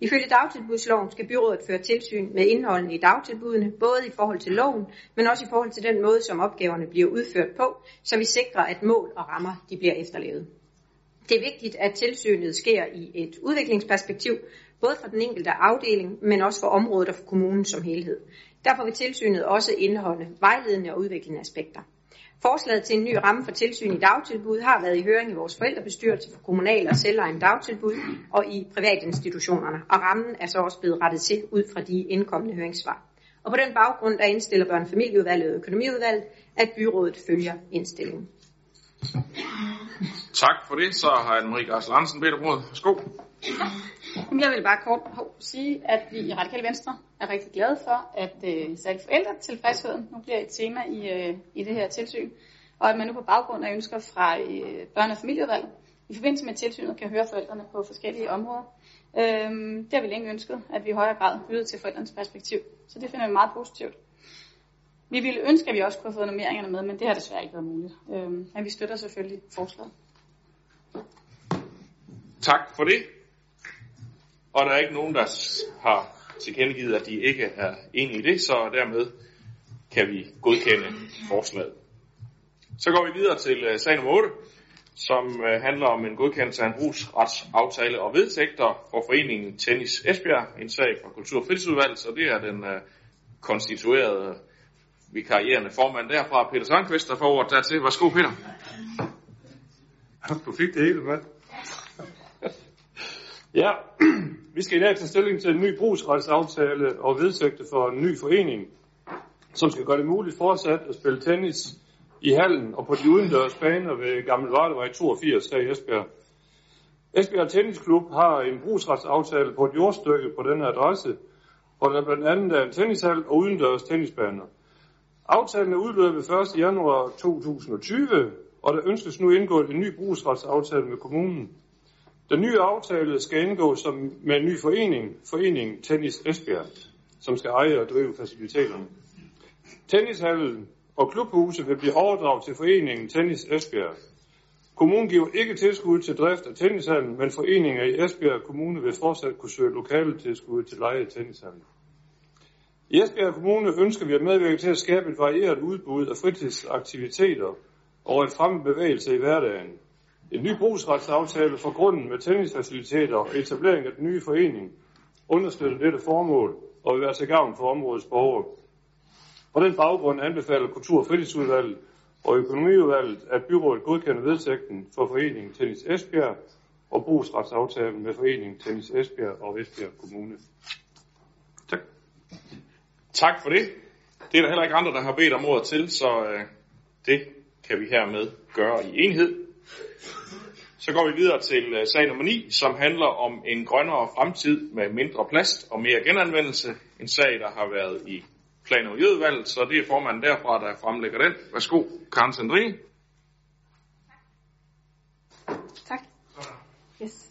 Ifølge dagtilbudsloven skal byrådet føre tilsyn med indholdene i dagtilbudene, både i forhold til loven, men også i forhold til den måde, som opgaverne bliver udført på, så vi sikrer, at mål og rammer de bliver efterlevet. Det er vigtigt, at tilsynet sker i et udviklingsperspektiv, både for den enkelte afdeling, men også for området og for kommunen som helhed. Derfor vil tilsynet også indeholde vejledende og udviklende aspekter. Forslaget til en ny ramme for tilsyn i dagtilbud har været i høring i vores forældrebestyrelse for kommunale og selvejende dagtilbud og i privatinstitutionerne, og rammen er så også blevet rettet til ud fra de indkommende høringssvar. Og på den baggrund der indstiller børnefamilieudvalget og økonomiudvalget, at byrådet følger indstillingen. Tak for det. Så har Anne-Marie Garslansen bedt om rådet. Værsgo. Jeg vil bare kort sige, at vi i Radikale Venstre er rigtig glade for, at øh, særligt forældretilfredsheden nu bliver et tema i, øh, i det her tilsyn, og at man nu på baggrund af ønsker fra øh, børne- og familieudvalget i forbindelse med tilsynet kan høre forældrene på forskellige områder. Øh, det har vi længe ønsket, at vi i højere grad lytter til forældrenes perspektiv, så det finder vi meget positivt. Vi ville ønske, at vi også kunne have fået normeringerne med, men det har desværre ikke været muligt. Øh, men vi støtter selvfølgelig forslaget. Tak for det. Og der er ikke nogen, der har tilkendegivet, at de ikke er enige i det, så dermed kan vi godkende forslaget. Så går vi videre til sag nummer otte, som handler om en godkendelse af en brugsretsaftale og vedtægter for Foreningen Tennis Esbjerg, en sag fra Kultur- og Fritidsudvalget, så det er den konstituerede vikarierende formand derfra, Peter Sandqvist, der får ordet dertil. Værsgo, Peter. Du fik det hele, hvad? Ja, vi skal i dag tage stilling til en ny brugsretsaftale og vedtægter for en ny forening, som skal gøre det muligt fortsat at spille tennis i hallen og på de udendørs baner ved Gamle Vartevej toogfirs her i Esbjerg. Esbjerg Tennisklub har en brugsretsaftale på et jordstykke på denne adresse, hvor der blandt andet er en tennishal og udendørs tennisbaner. Aftalen er udløbet første januar to tusind og tyve, og der ønskes nu indgået en ny brugsretsaftale med kommunen. Den nye aftale skal indgå som med en ny forening, Foreningen Tennis Esbjerg, som skal eje og drive faciliteterne. Tennishallen og klubhuset vil blive overdraget til Foreningen Tennis Esbjerg. Kommunen giver ikke tilskud til drift af tennishallen, men foreninger i Esbjerg Kommune vil fortsat kunne søge lokale tilskud til leje af tennishallen. I Esbjerg Kommune ønsker vi at medvirke til at skabe et varieret udbud af fritidsaktiviteter og en fremme bevægelse i hverdagen. En ny brugsretsaftale for grunden med tennisfaciliteter og etablering af den nye forening understøtter dette formål og vil være til gavn for områdets borgere. På den baggrund anbefaler Kultur- og Fritidsudvalget og Økonomiudvalget, at byrådet godkender vedtægten for Foreningen Tennis Esbjerg og brugsretsaftalen med Foreningen Tennis Esbjerg og Esbjerg Kommune. Tak. Tak for det. Det er der heller ikke andre, der har bedt om ordet til, så det kan vi hermed gøre i enhed. Så går vi videre til sag nummer ni, som handler om en grønnere fremtid med mindre plast og mere genanvendelse. En sag, der har været i plan- og miljøudvalget, så det er formanden derfra, der fremlægger den. Værsgo, Karin Sandrine. Tak. Yes.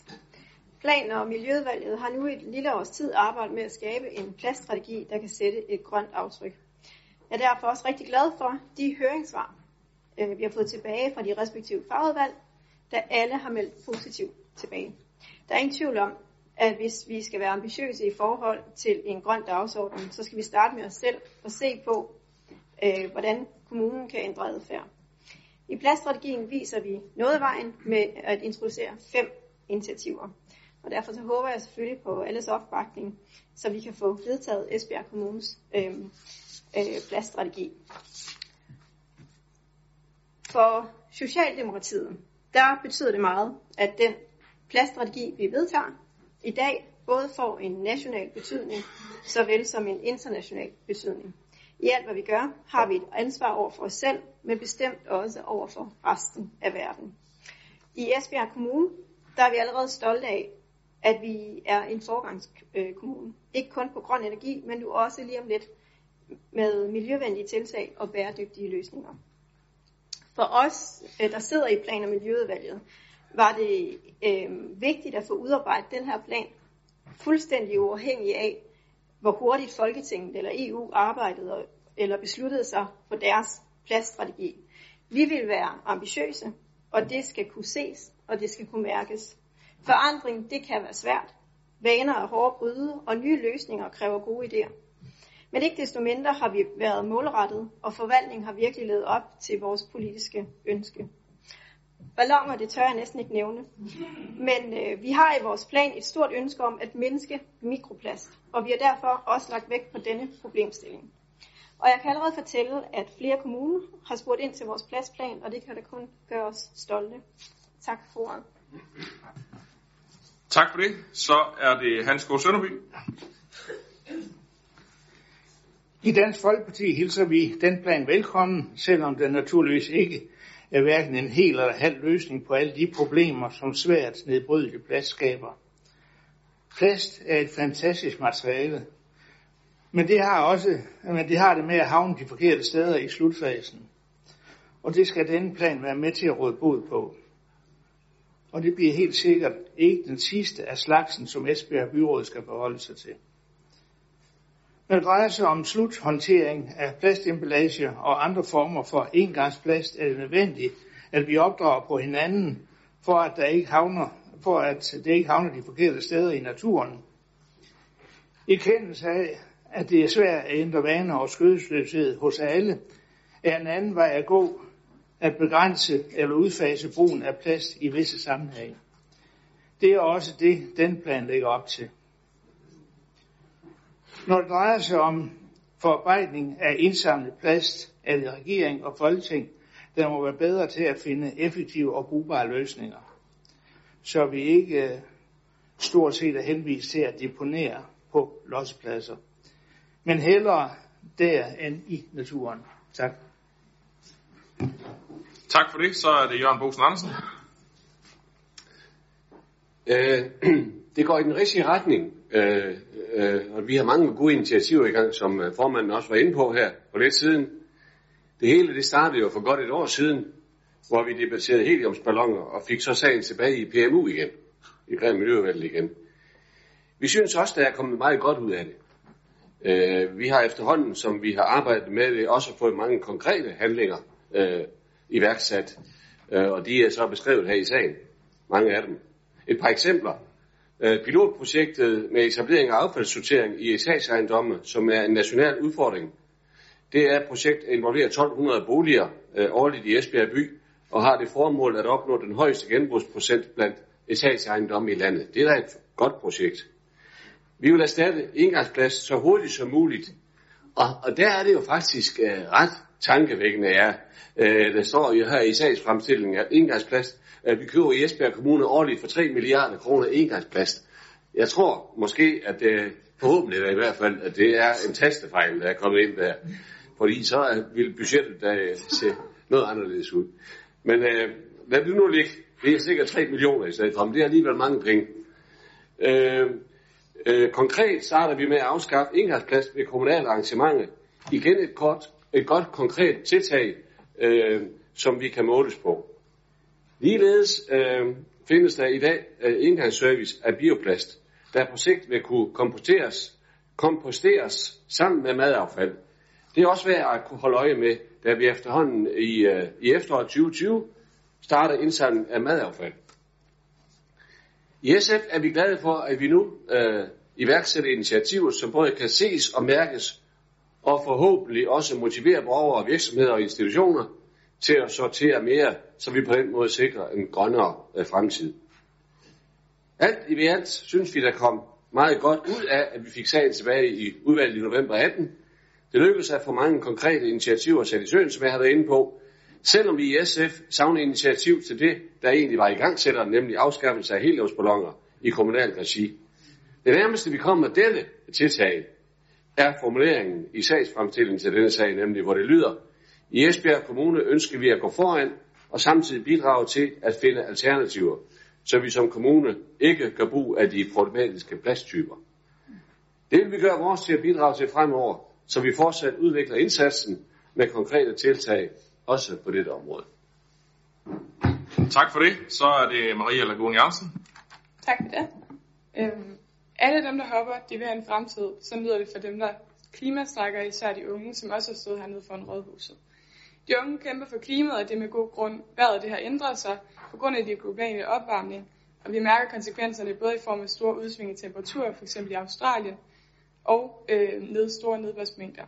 Plan- og miljøudvalget har nu i et lille års tid arbejdet med at skabe en plaststrategi, der kan sætte et grønt aftryk. Jeg er derfor også rigtig glad for de høringssvar, vi har fået tilbage fra de respektive fagudvalg, der alle har meldt positivt tilbage. Der er ingen tvivl om, at hvis vi skal være ambitiøse i forhold til en grøn dagsorden, så skal vi starte med os selv og se på, øh, hvordan kommunen kan ændre adfærd. I plaststrategien viser vi noget af vejen med at introducere fem initiativer. Og derfor så håber jeg selvfølgelig på alles opbakning, så vi kan få vedtaget Esbjerg Kommunes øh, øh, plaststrategi. For Socialdemokratiet, der betyder det meget, at den plaststrategi, vi vedtager i dag, både får en national betydning, såvel som en international betydning. I alt, hvad vi gør, har vi et ansvar over for os selv, men bestemt også over for resten af verden. I Esbjerg Kommune, der er vi allerede stolte af, at vi er en forgangskommune. Ikke kun på grøn energi, men nu også lige om lidt med miljøvenlige tiltag og bæredygtige løsninger. For os, der sidder i plan- og miljøudvalget, var det øh, vigtigt at få udarbejdet den her plan fuldstændig uafhængig af, hvor hurtigt Folketinget eller E U arbejdede eller besluttede sig for deres plaststrategi. Vi vil være ambitiøse, og det skal kunne ses, og det skal kunne mærkes. Forandring, det kan være svært. Vaner er hårde at bryde, og nye løsninger kræver gode idéer. Men ikke desto mindre har vi været målrettet, og forvaltningen har virkelig levet op til vores politiske ønske. Ballonger, det tør jeg næsten ikke nævne. Men øh, vi har i vores plan et stort ønske om at mindske mikroplast, og vi har derfor også lagt vægt på denne problemstilling. Og jeg kan allerede fortælle, at flere kommuner har spurgt ind til vores plastplan, og det kan da kun gøre os stolte. Tak for ordet. Tak for det. Så er det Hans Gård Sønderby. I Dansk Folkeparti hilser vi den plan velkommen, selvom den naturligvis ikke er hverken en hel eller halv løsning på alle de problemer, som svært nedbrydelig plast skaber. Plast er et fantastisk materiale, men det har også, men det har det med at havne de forkerte steder i slutfasen. Og det skal denne plan være med til at råde bod på. Og det bliver helt sikkert ikke den sidste af slagsen, som Esbjerg Byråd skal forholde sig til. Når det drejer sig om sluthåndtering af plastemballager og andre former for engangsplast, er det nødvendigt, at vi opdrager på hinanden, for at, der ikke havner, for at det ikke havner de forkerte steder i naturen. I kendelse af, at det er svært at ændre vaner og skødesløshed hos alle, er en anden vej at gå at begrænse eller udfase brugen af plast i visse sammenhænge. Det er også det, den plan lægger op til. Når det drejer sig om forarbejdning af indsamlet plast, er det regering og folketing, der må være bedre til at finde effektive og brugbare løsninger, så vi ikke stort set er henvist til at deponere på lossepladser, men hellere der end i naturen. Tak. Tak for det. Så er det Jørgen Bosen Andersen. Øh, det går i den rigtige retning. Øh, øh, og vi har mange gode initiativer i gang, som formanden også var inde på her for lidt siden. Det hele det startede jo for godt et år siden, hvor vi debatterede heliumsballoner og fik så sagen tilbage i P M U igen, i Greve Miljøudvalget igen. Vi synes også, der er kommet meget godt ud af det. Øh, vi har efterhånden, som vi har arbejdet med det, også fået mange konkrete handlinger øh, iværksat, øh, og de er så beskrevet her i sagen, mange af dem. Et par eksempler. Pilotprojektet med etablering af affaldssortering i etageejendomme, som er en national udfordring. Det er et projekt, der involverer tolv hundrede boliger øh, årligt i Esbjerg by, og har det formål at opnå den højeste genbrugsprocent blandt etageejendomme i landet. Det er da et godt projekt. Vi vil erstatte engangsplast så hurtigt som muligt, og, og der er det jo faktisk øh, ret tankevækkende, ja. Øh, der står jo her i sagsfremstillingen, at engangsplast vi køber i Esbjerg Kommune årligt for tre milliarder kroner engangsplast. Jeg tror måske, at det forhåbentlig i hvert fald, at det er en tastefejl, der er kommet ind der. Fordi så vil budgettet da se noget anderledes ud. Men øh, lad det nu ligge. Det er sikkert tre millioner i stedet for, men det er alligevel mange penge. Øh, øh, konkret starter vi med at afskaffe engangsplast ved kommunale arrangementer. Igen et godt, et godt konkret tiltag, øh, som vi kan måles på. Ligeledes øh, findes der i dag øh, engangsservice af bioplast, der på sigt vil kunne komposteres, komposteres sammen med madaffald. Det er også værd at kunne holde øje med, da vi efterhånden i, øh, i efteråret tyve tyve starter indsamling af madaffald. I S F er vi glade for, at vi nu øh, iværksætter initiativer, som både kan ses og mærkes, og forhåbentlig også motiverer borgere, virksomheder og institutioner til at sortere mere, så vi på den måde sikrer en grønnere øh, fremtid. Alt i alt synes vi, der kom meget godt ud af, at vi fik sagen tilbage i udvalget i november atten. Det lykkedes at få mange konkrete initiativer sat i søen, som jeg har været inde på, selvom vi i S F savner initiativ til det, der egentlig var i gangsætteren, nemlig afskaffelse af helårsballoner i kommunal regi. Det nærmeste vi kommer med denne tiltag er formuleringen i sagsfremstillingen til denne sag, nemlig hvor det lyder: i Esbjerg Kommune ønsker vi at gå foran og samtidig bidrage til at finde alternativer, så vi som kommune ikke gør brug af de problematiske plasttyper. Det vil vi gøre vores til at bidrage til fremover, så vi fortsat udvikler indsatsen med konkrete tiltag, også på dette område. Tak for det. Så er det Maria Lagone-Jarkussen. Tak for det. Øhm, Alle dem, der hopper, de vil have en fremtid, så lyder det for dem, der klimastrækker, især de unge, som også har stået hernede foran rådhuset. De unge kæmper for klimaet, og det er med god grund. Vejret det har ændret sig på grund af de globale opvarmning, og vi mærker konsekvenserne både i form af store udsving i temperaturer, f.eks. i Australien, og øh, ned store nedbørsmængder.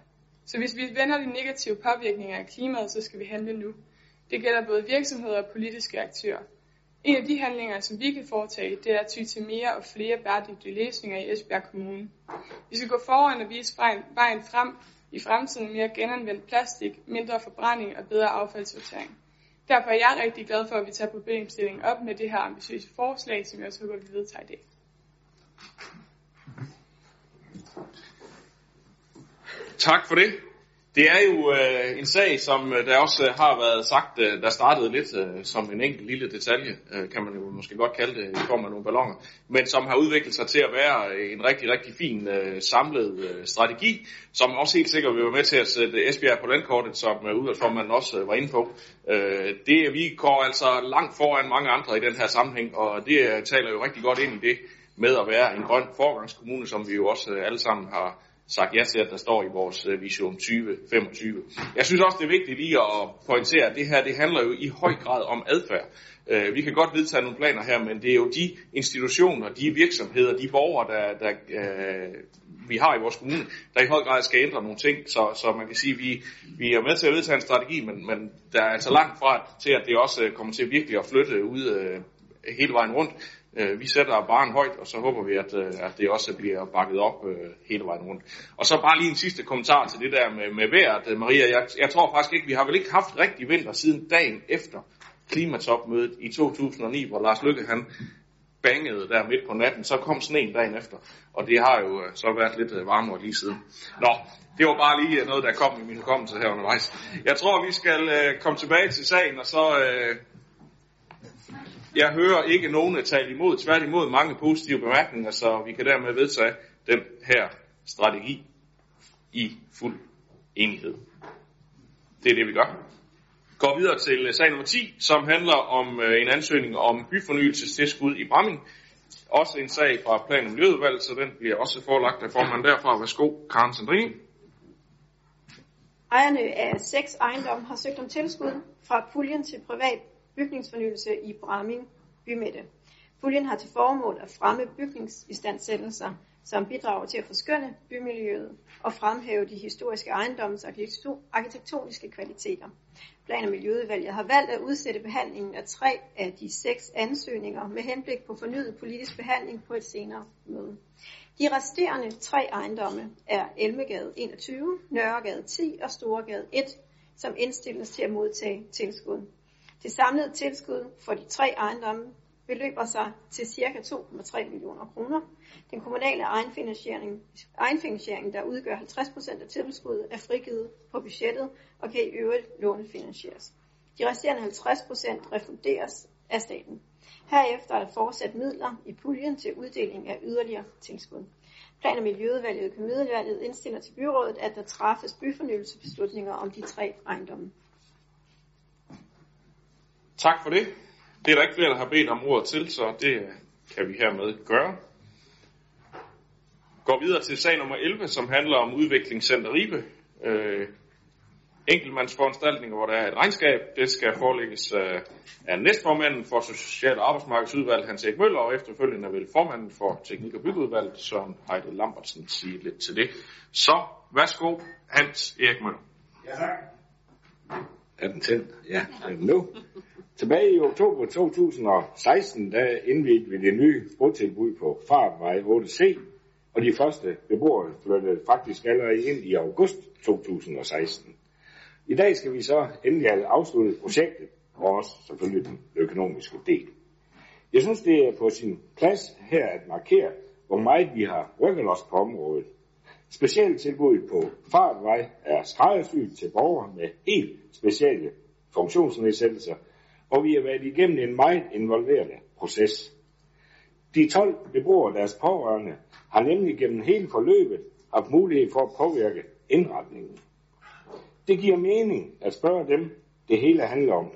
Så hvis vi vender de negative påvirkninger af klimaet, så skal vi handle nu. Det gælder både virksomheder og politiske aktører. En af de handlinger, som vi kan foretage, det er at ty til mere og flere bæredygtige løsninger i Esbjerg Kommune. Vi skal gå foran og vise vejen frem i fremtiden mere genanvendt plastik, mindre forbrænding og bedre affaldssortering. Derfor er jeg rigtig glad for, at vi tager problemstillingen op med det her ambitiøse forslag, som jeg også håber, vi vedtager i dag. Tak for det. Det er jo øh, en sag, som der også øh, har været sagt, øh, der startede lidt øh, som en enkelt lille detalje, øh, kan man jo måske godt kalde det, i form af nogle balloner, men som har udviklet sig til at være en rigtig, rigtig fin øh, samlet øh, strategi, som også helt sikkert vil være med til at sætte Esbjerg på landkortet, som øh, udvalgsformanden også øh, var inde på. Øh, det, vi går altså langt foran mange andre i den her sammenhæng, og det øh, taler jo rigtig godt ind i det med at være en grøn forgangskommune, som vi jo også øh, alle sammen har sagt ja til, at der står i vores vision tyve femogtyve. Jeg synes også, det er vigtigt lige at pointere, at det her, det handler jo i høj grad om adfærd. Vi kan godt vedtage nogle planer her, men det er jo de institutioner, de virksomheder, de borgere, der, der øh, vi har i vores kommune, der i høj grad skal ændre nogle ting. Så, så man kan sige, at vi, vi er med til at vedtage en strategi, men, men der er altså langt fra til, at det også kommer til virkelig at flytte ud øh, hele vejen rundt. Vi sætter barren højt, og så håber vi, at, at det også bliver bakket op øh, hele vejen rundt. Og så bare lige en sidste kommentar til det der med, med vejret, Maria. Jeg, jeg tror faktisk ikke, vi har vel ikke haft rigtig vinter siden dagen efter klimatopmødet i to tusind og ni, hvor Lars Løkke han bangede der midt på natten. Så kom sneen dagen efter, og det har jo så været lidt varmere lige siden. Nå, det var bare lige noget, der kom i min hukommelse her undervejs. Jeg tror, vi skal øh, komme tilbage til sagen, og så... Øh, Jeg hører ikke nogen tale imod, tværtimod mange positive bemærkninger, så vi kan dermed vedtage den her strategi i fuld enighed. Det er det, vi gør. Går videre til sag nummer ti, som handler om en ansøgning om byfornyelsestilskud i Bramming. Også en sag fra Plan- og Miljøudvalget, så den bliver også forelagt af formanden derfra. Værsgo, Karin Sandrine. Ejerne af seks ejendomme har søgt om tilskud fra puljen til privat bygningsfornyelse i Bramming bymidte. Puljen har til formål at fremme bygningsistandsættelser, som bidrager til at forskønne bymiljøet og fremhæve de historiske ejendommes og arkitektoniske kvaliteter. Plan- og Miljøudvalget har valgt at udsætte behandlingen af tre af de seks ansøgninger med henblik på fornyet politisk behandling på et senere møde. De resterende tre ejendomme er Elmegade enogtyve, Nørregade ti og Storegade et, som indstilles til at modtage tilskud. Det samlede tilskud for de tre ejendomme beløber sig til ca. to komma tre millioner kroner. Den kommunale egenfinansiering, egenfinansiering, der udgør halvtreds procent af tilskuddet, er frigivet på budgettet og kan i øvrigt lånefinansieres. De resterende halvtreds procent refunderes af staten. Herefter er der fortsat midler i puljen til uddeling af yderligere tilskud. Plan- og Miljøudvalget og Kommuneudvalget indstiller til byrådet, at der træffes byfornyelsebeslutninger om de tre ejendomme. Tak for det. Det er der ikke flere, der har bedt om ordet til, så det kan vi hermed gøre. Går videre til sag nummer elleve, som handler om udviklingscenter Ribe. Øh, enkeltmandsforanstaltninger, hvor der er et regnskab. Det skal forelægges øh, af næstformanden for Social- og Arbejdsmarkedsudvalget, Hans Erik Møller, og efterfølgende vil formanden for Teknik- og Byggeudvalget, Søren Heide Lambersen, sige lidt til det. Så værsgo, Hans Erik Møller. Ja, tak. Er den tændt? Ja, er den nu? Tilbage i oktober to tusind og seksten, der indvidte vi det nye botilbud på Farupvej otte C, og de første beboere flyttede faktisk allerede ind i august to tusind og seksten. I dag skal vi så endelig have afsluttet projektet, og også selvfølgelig den økonomiske del. Jeg synes, det er på sin plads her at markere, hvor meget vi har rykket os på området. Specialtilbuddet på Farupvej er skræddersyet til borgere med helt specielle funktionsnedsættelser, og vi har været igennem en meget involverende proces. De tolv beboere og deres pårørende har nemlig gennem hele forløbet haft mulighed for at påvirke indretningen. Det giver mening at spørge dem, det hele handler om.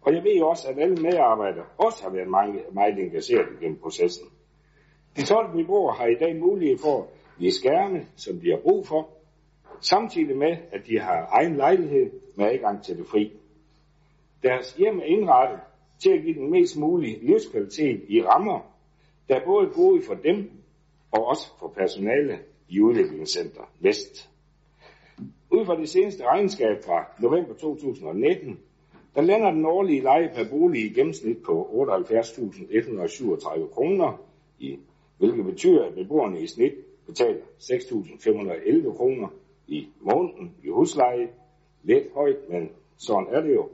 Og jeg ved også, at alle medarbejdere også har været meget engageret gennem processen. De tolv niveauer har i dag mulighed for at blive skærme, som de har brug for, samtidig med, at de har egen lejlighed med adgang til det fri. Deres hjem er indrettet til at give den mest mulige livskvalitet i rammer, der er både gode for dem og også for personale i Udviklingscenter Vest. Ud fra det seneste regnskab fra november to tusind og nitten, der lander den årlige leje per bolig i gennemsnit på otteoghalvfjerds tusind et hundrede og syvogtredive kroner, hvilket betyder, at beboerne i snit betaler seks tusind fem hundrede og elleve kroner i måneden i husleje. Lidt højt, men sådan er det jo.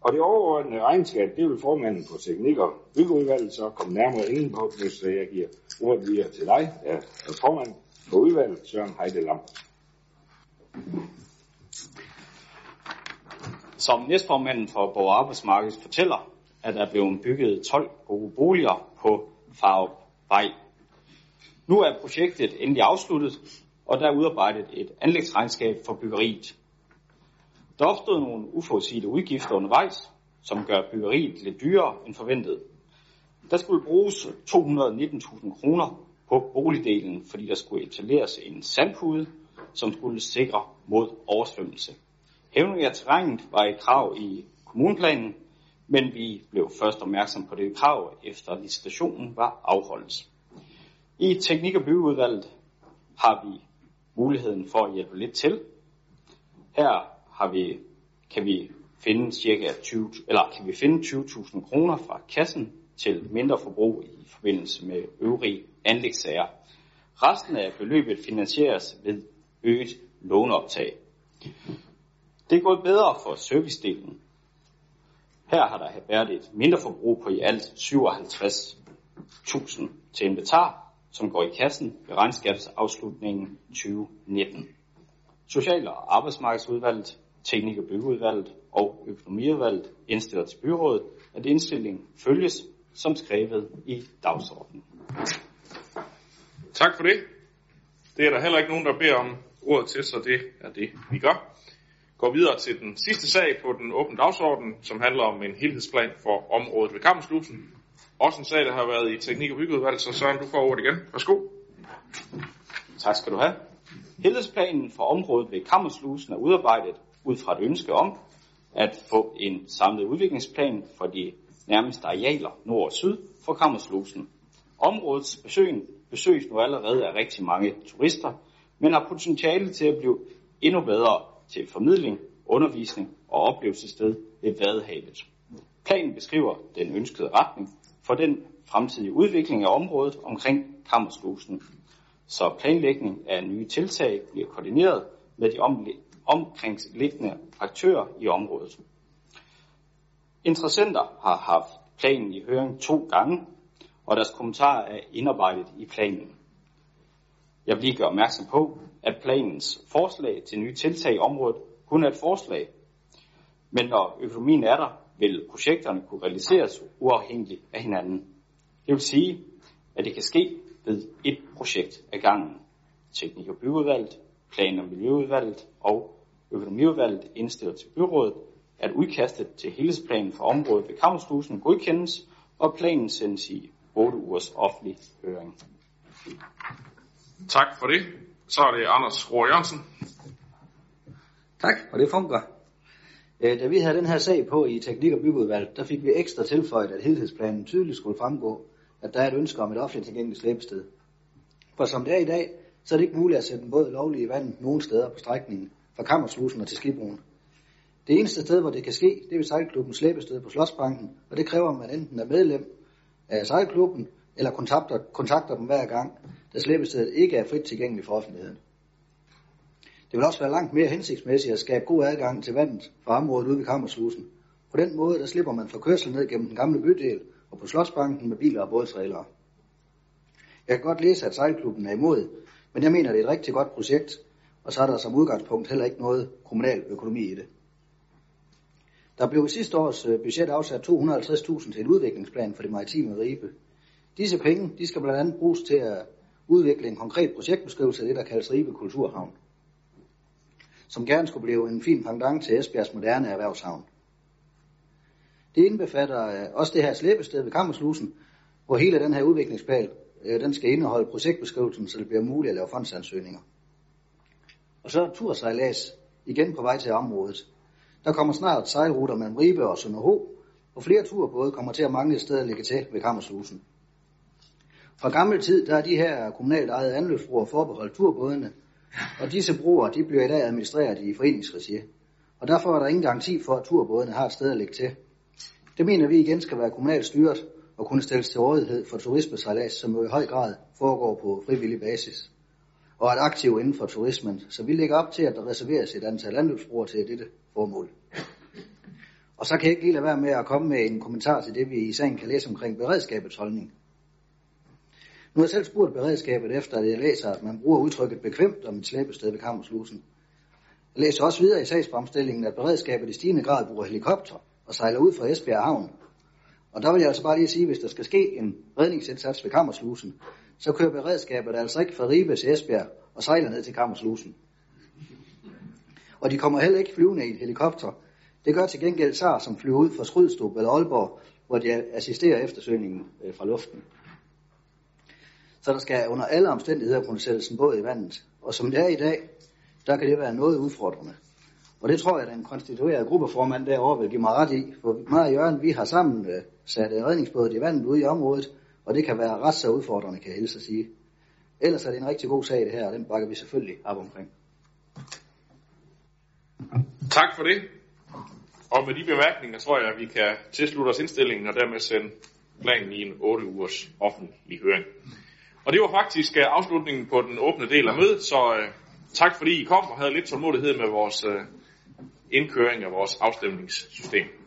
Og det overordnede regnskab, det vil formanden på teknik- og byggeudvalget så komme nærmere inden på, så jeg giver ordet videre til dig, der er formand på udvalget, Søren Heide Lambersen. Som næstformanden for Borg Arbejdsmarkedet fortæller, at der blev bygget tolv gode boliger på Farupvej. Nu er projektet endelig afsluttet, og der er udarbejdet et anlægsregnskab for byggeriet. Der opstod nogle uforudsete udgifter undervejs, som gør byggeriet lidt dyrere end forventet. Der skulle bruges to hundrede og nitten tusind kroner på boligdelen, fordi der skulle installeres en sandpude, som skulle sikre mod oversvømmelse. Hævning af terrænet var et krav i kommuneplanen, men vi blev først opmærksom på det krav, efter licitationen var afholdt. I teknik- og byggeudvalget har vi muligheden for at hjælpe lidt til. Her har vi, kan vi finde cirka tyve, eller kan vi finde tyve tusind kroner fra kassen til mindre forbrug i forbindelse med øvrige anlægssager. Resten af beløbet finansieres ved øget låneoptag. Det er gået bedre for servicedelen. Her har der været et mindre forbrug på i alt syvoghalvtreds tusind til inventar, som går i kassen ved regnskabsafslutningen to tusind og nitten. Social- og arbejdsmarkedsudvalget, teknik- og byggeudvalget og økonomiudvalget indstiller til byrådet, at indstillingen følges som skrevet i dagsordenen. Tak for det. Det er der heller ikke nogen, der beder om ordet til, så det er det, vi gør. Går videre til den sidste sag på den åbne dagsorden, som handler om en helhedsplan for området ved Kammerslusen. Også en sag, der har været i teknik- og byggeudvalget, så Søren, du får ordet igen. Værsgo. Tak skal du have. Helhedsplanen for området ved Kammerslusen er udarbejdet ud fra et ønske om at få en samlet udviklingsplan for de nærmeste arealer nord og syd for Kammerslusen. Områdets besøg besøges nu allerede af rigtig mange turister, men har potentiale til at blive endnu bedre til formidling, undervisning og oplevelsessted ved Vadehavet. Planen beskriver den ønskede retning for den fremtidige udvikling af området omkring Kammerslusen, så planlægning af nye tiltag bliver koordineret med de omkringliggende aktører i området. Interessenter har haft planen i høring to gange, og deres kommentarer er indarbejdet i planen. Jeg vil lige gøre opmærksom på, at planens forslag til nye tiltag i området kun er et forslag, men når økonomien er der, vil projekterne kunne realiseres uafhængigt af hinanden. Det vil sige, at det kan ske ved et projekt ad gangen. Teknik- og byggeudvalget, plan- og miljøudvalget og økonomiudvalget indstiller til byrådet, at udkastet til helhedsplanen for området ved Kammerslusen godkendes, og planen sendes i otte ugers offentlig høring. Tak for det. Så er det Anders Rohr Jørgensen. Tak, og det fungerer. Da vi havde den her sag på i teknik- og byggeudvalget, der fik vi ekstra tilføjet, at helhedsplanen tydeligt skulle fremgå, at der er et ønske om et offentligt tilgængeligt slæbested. For som det er i dag, så er det ikke muligt at sætte en båd lovlig i vandet nogle steder på strækningen, fra Kammerslusen og til Skibroen. Det eneste sted, hvor det kan ske, det er ved sejlklubbens slæbested på Slotsbanken, og det kræver, at man enten er medlem af sejlklubben, eller kontakter, kontakter dem hver gang, da slæbestedet ikke er frit tilgængeligt for offentligheden. Det vil også være langt mere hensigtsmæssigt at skabe god adgang til vandet fra området ude ved Kammerslusen. På den måde, der slipper man for kørsel ned gennem den gamle bydel og på Slotsbanken med biler og bådtrailere. Jeg kan godt læse, at sejlklubben er imod, men jeg mener, det er et rigtig godt projekt, og så er der som udgangspunkt heller ikke noget kommunal økonomi i det. Der blev i sidste års budget afsat to hundrede og halvtreds tusind til en udviklingsplan for det maritime Ribe. Disse penge, de skal blandt andet bruges til at udvikle en konkret projektbeskrivelse af det, der kaldes Ribe Kulturhavn, som gerne skulle blive en fin pendant til Esbjergs moderne erhvervshavn. Det indbefatter også det her slæbested ved Kammerslusen, hvor hele den her udviklingsplan Den skal indeholde projektbeskrivelsen, så det bliver muligt at lave fondsansøgninger. Og så tursejlads, igen på vej til området. Der kommer snart sejlruter mellem Ribe og Sønderho, og flere turbåde kommer til at mangle et sted at ligge til ved Kammerslusen. Fra gammel tid der er de her kommunalt ejede anløbsbroer forbeholdt turbådene, og disse broer de bliver i dag administreret i foreningsregi. Og derfor er der ingen garanti for, at turbådene har et sted at ligge til. Det mener vi igen skal være kommunalt styret og kunne stilles til rådighed for turismesejlads, som jo i høj grad foregår på frivillig basis. Og er aktiv inden for turismen, så vi lægger op til, at der reserveres et antal anløbsbroer til dette formål. Og så kan jeg ikke lige lade være med at komme med en kommentar til det, vi i sagen kan læse omkring beredskabets holdning. Nu har jeg selv spurgt beredskabet efter, at jeg læser, at man bruger udtrykket bekvemt om et slæbested ved Kammerslusen. Jeg læser også videre i sagsfremstillingen, at beredskabet i stigende grad bruger helikopter og sejler ud fra Esbjerg Havn. Og der vil jeg altså bare lige sige, at hvis der skal ske en redningsindsats ved Kammerslusen, så kører beredskabet altså ikke fra Ribe til Esbjerg og sejler ned til Kammerslusen. Og de kommer heller ikke flyvende i en helikopter. Det gør til gengæld S A R, som flyver ud fra Skrydstrup eller Aalborg, hvor de assisterer eftersøgningen fra luften. Så der skal under alle omstændigheder kunne sættes en båd i vandet. Og som det er i dag, der kan det være noget udfordrende. Og det tror jeg, den konstituerede gruppeformand derovre vil give mig ret i. For mig og Jørgen, vi har sammen sat redningsbådet i vandet ude i området, og det kan være ret så udfordrende, kan jeg helst at sige. Ellers er det en rigtig god sag det her, og den bakker vi selvfølgelig op omkring. Tak for det. Og med de bemærkninger tror jeg, at vi kan tilslutte os indstillingen og dermed sende planen i en otte ugers offentlig høring. Og det var faktisk afslutningen på den åbne del af mødet, så øh, tak fordi I kom og havde lidt tålmodighed med vores øh, indkøring af vores afstemningssystem.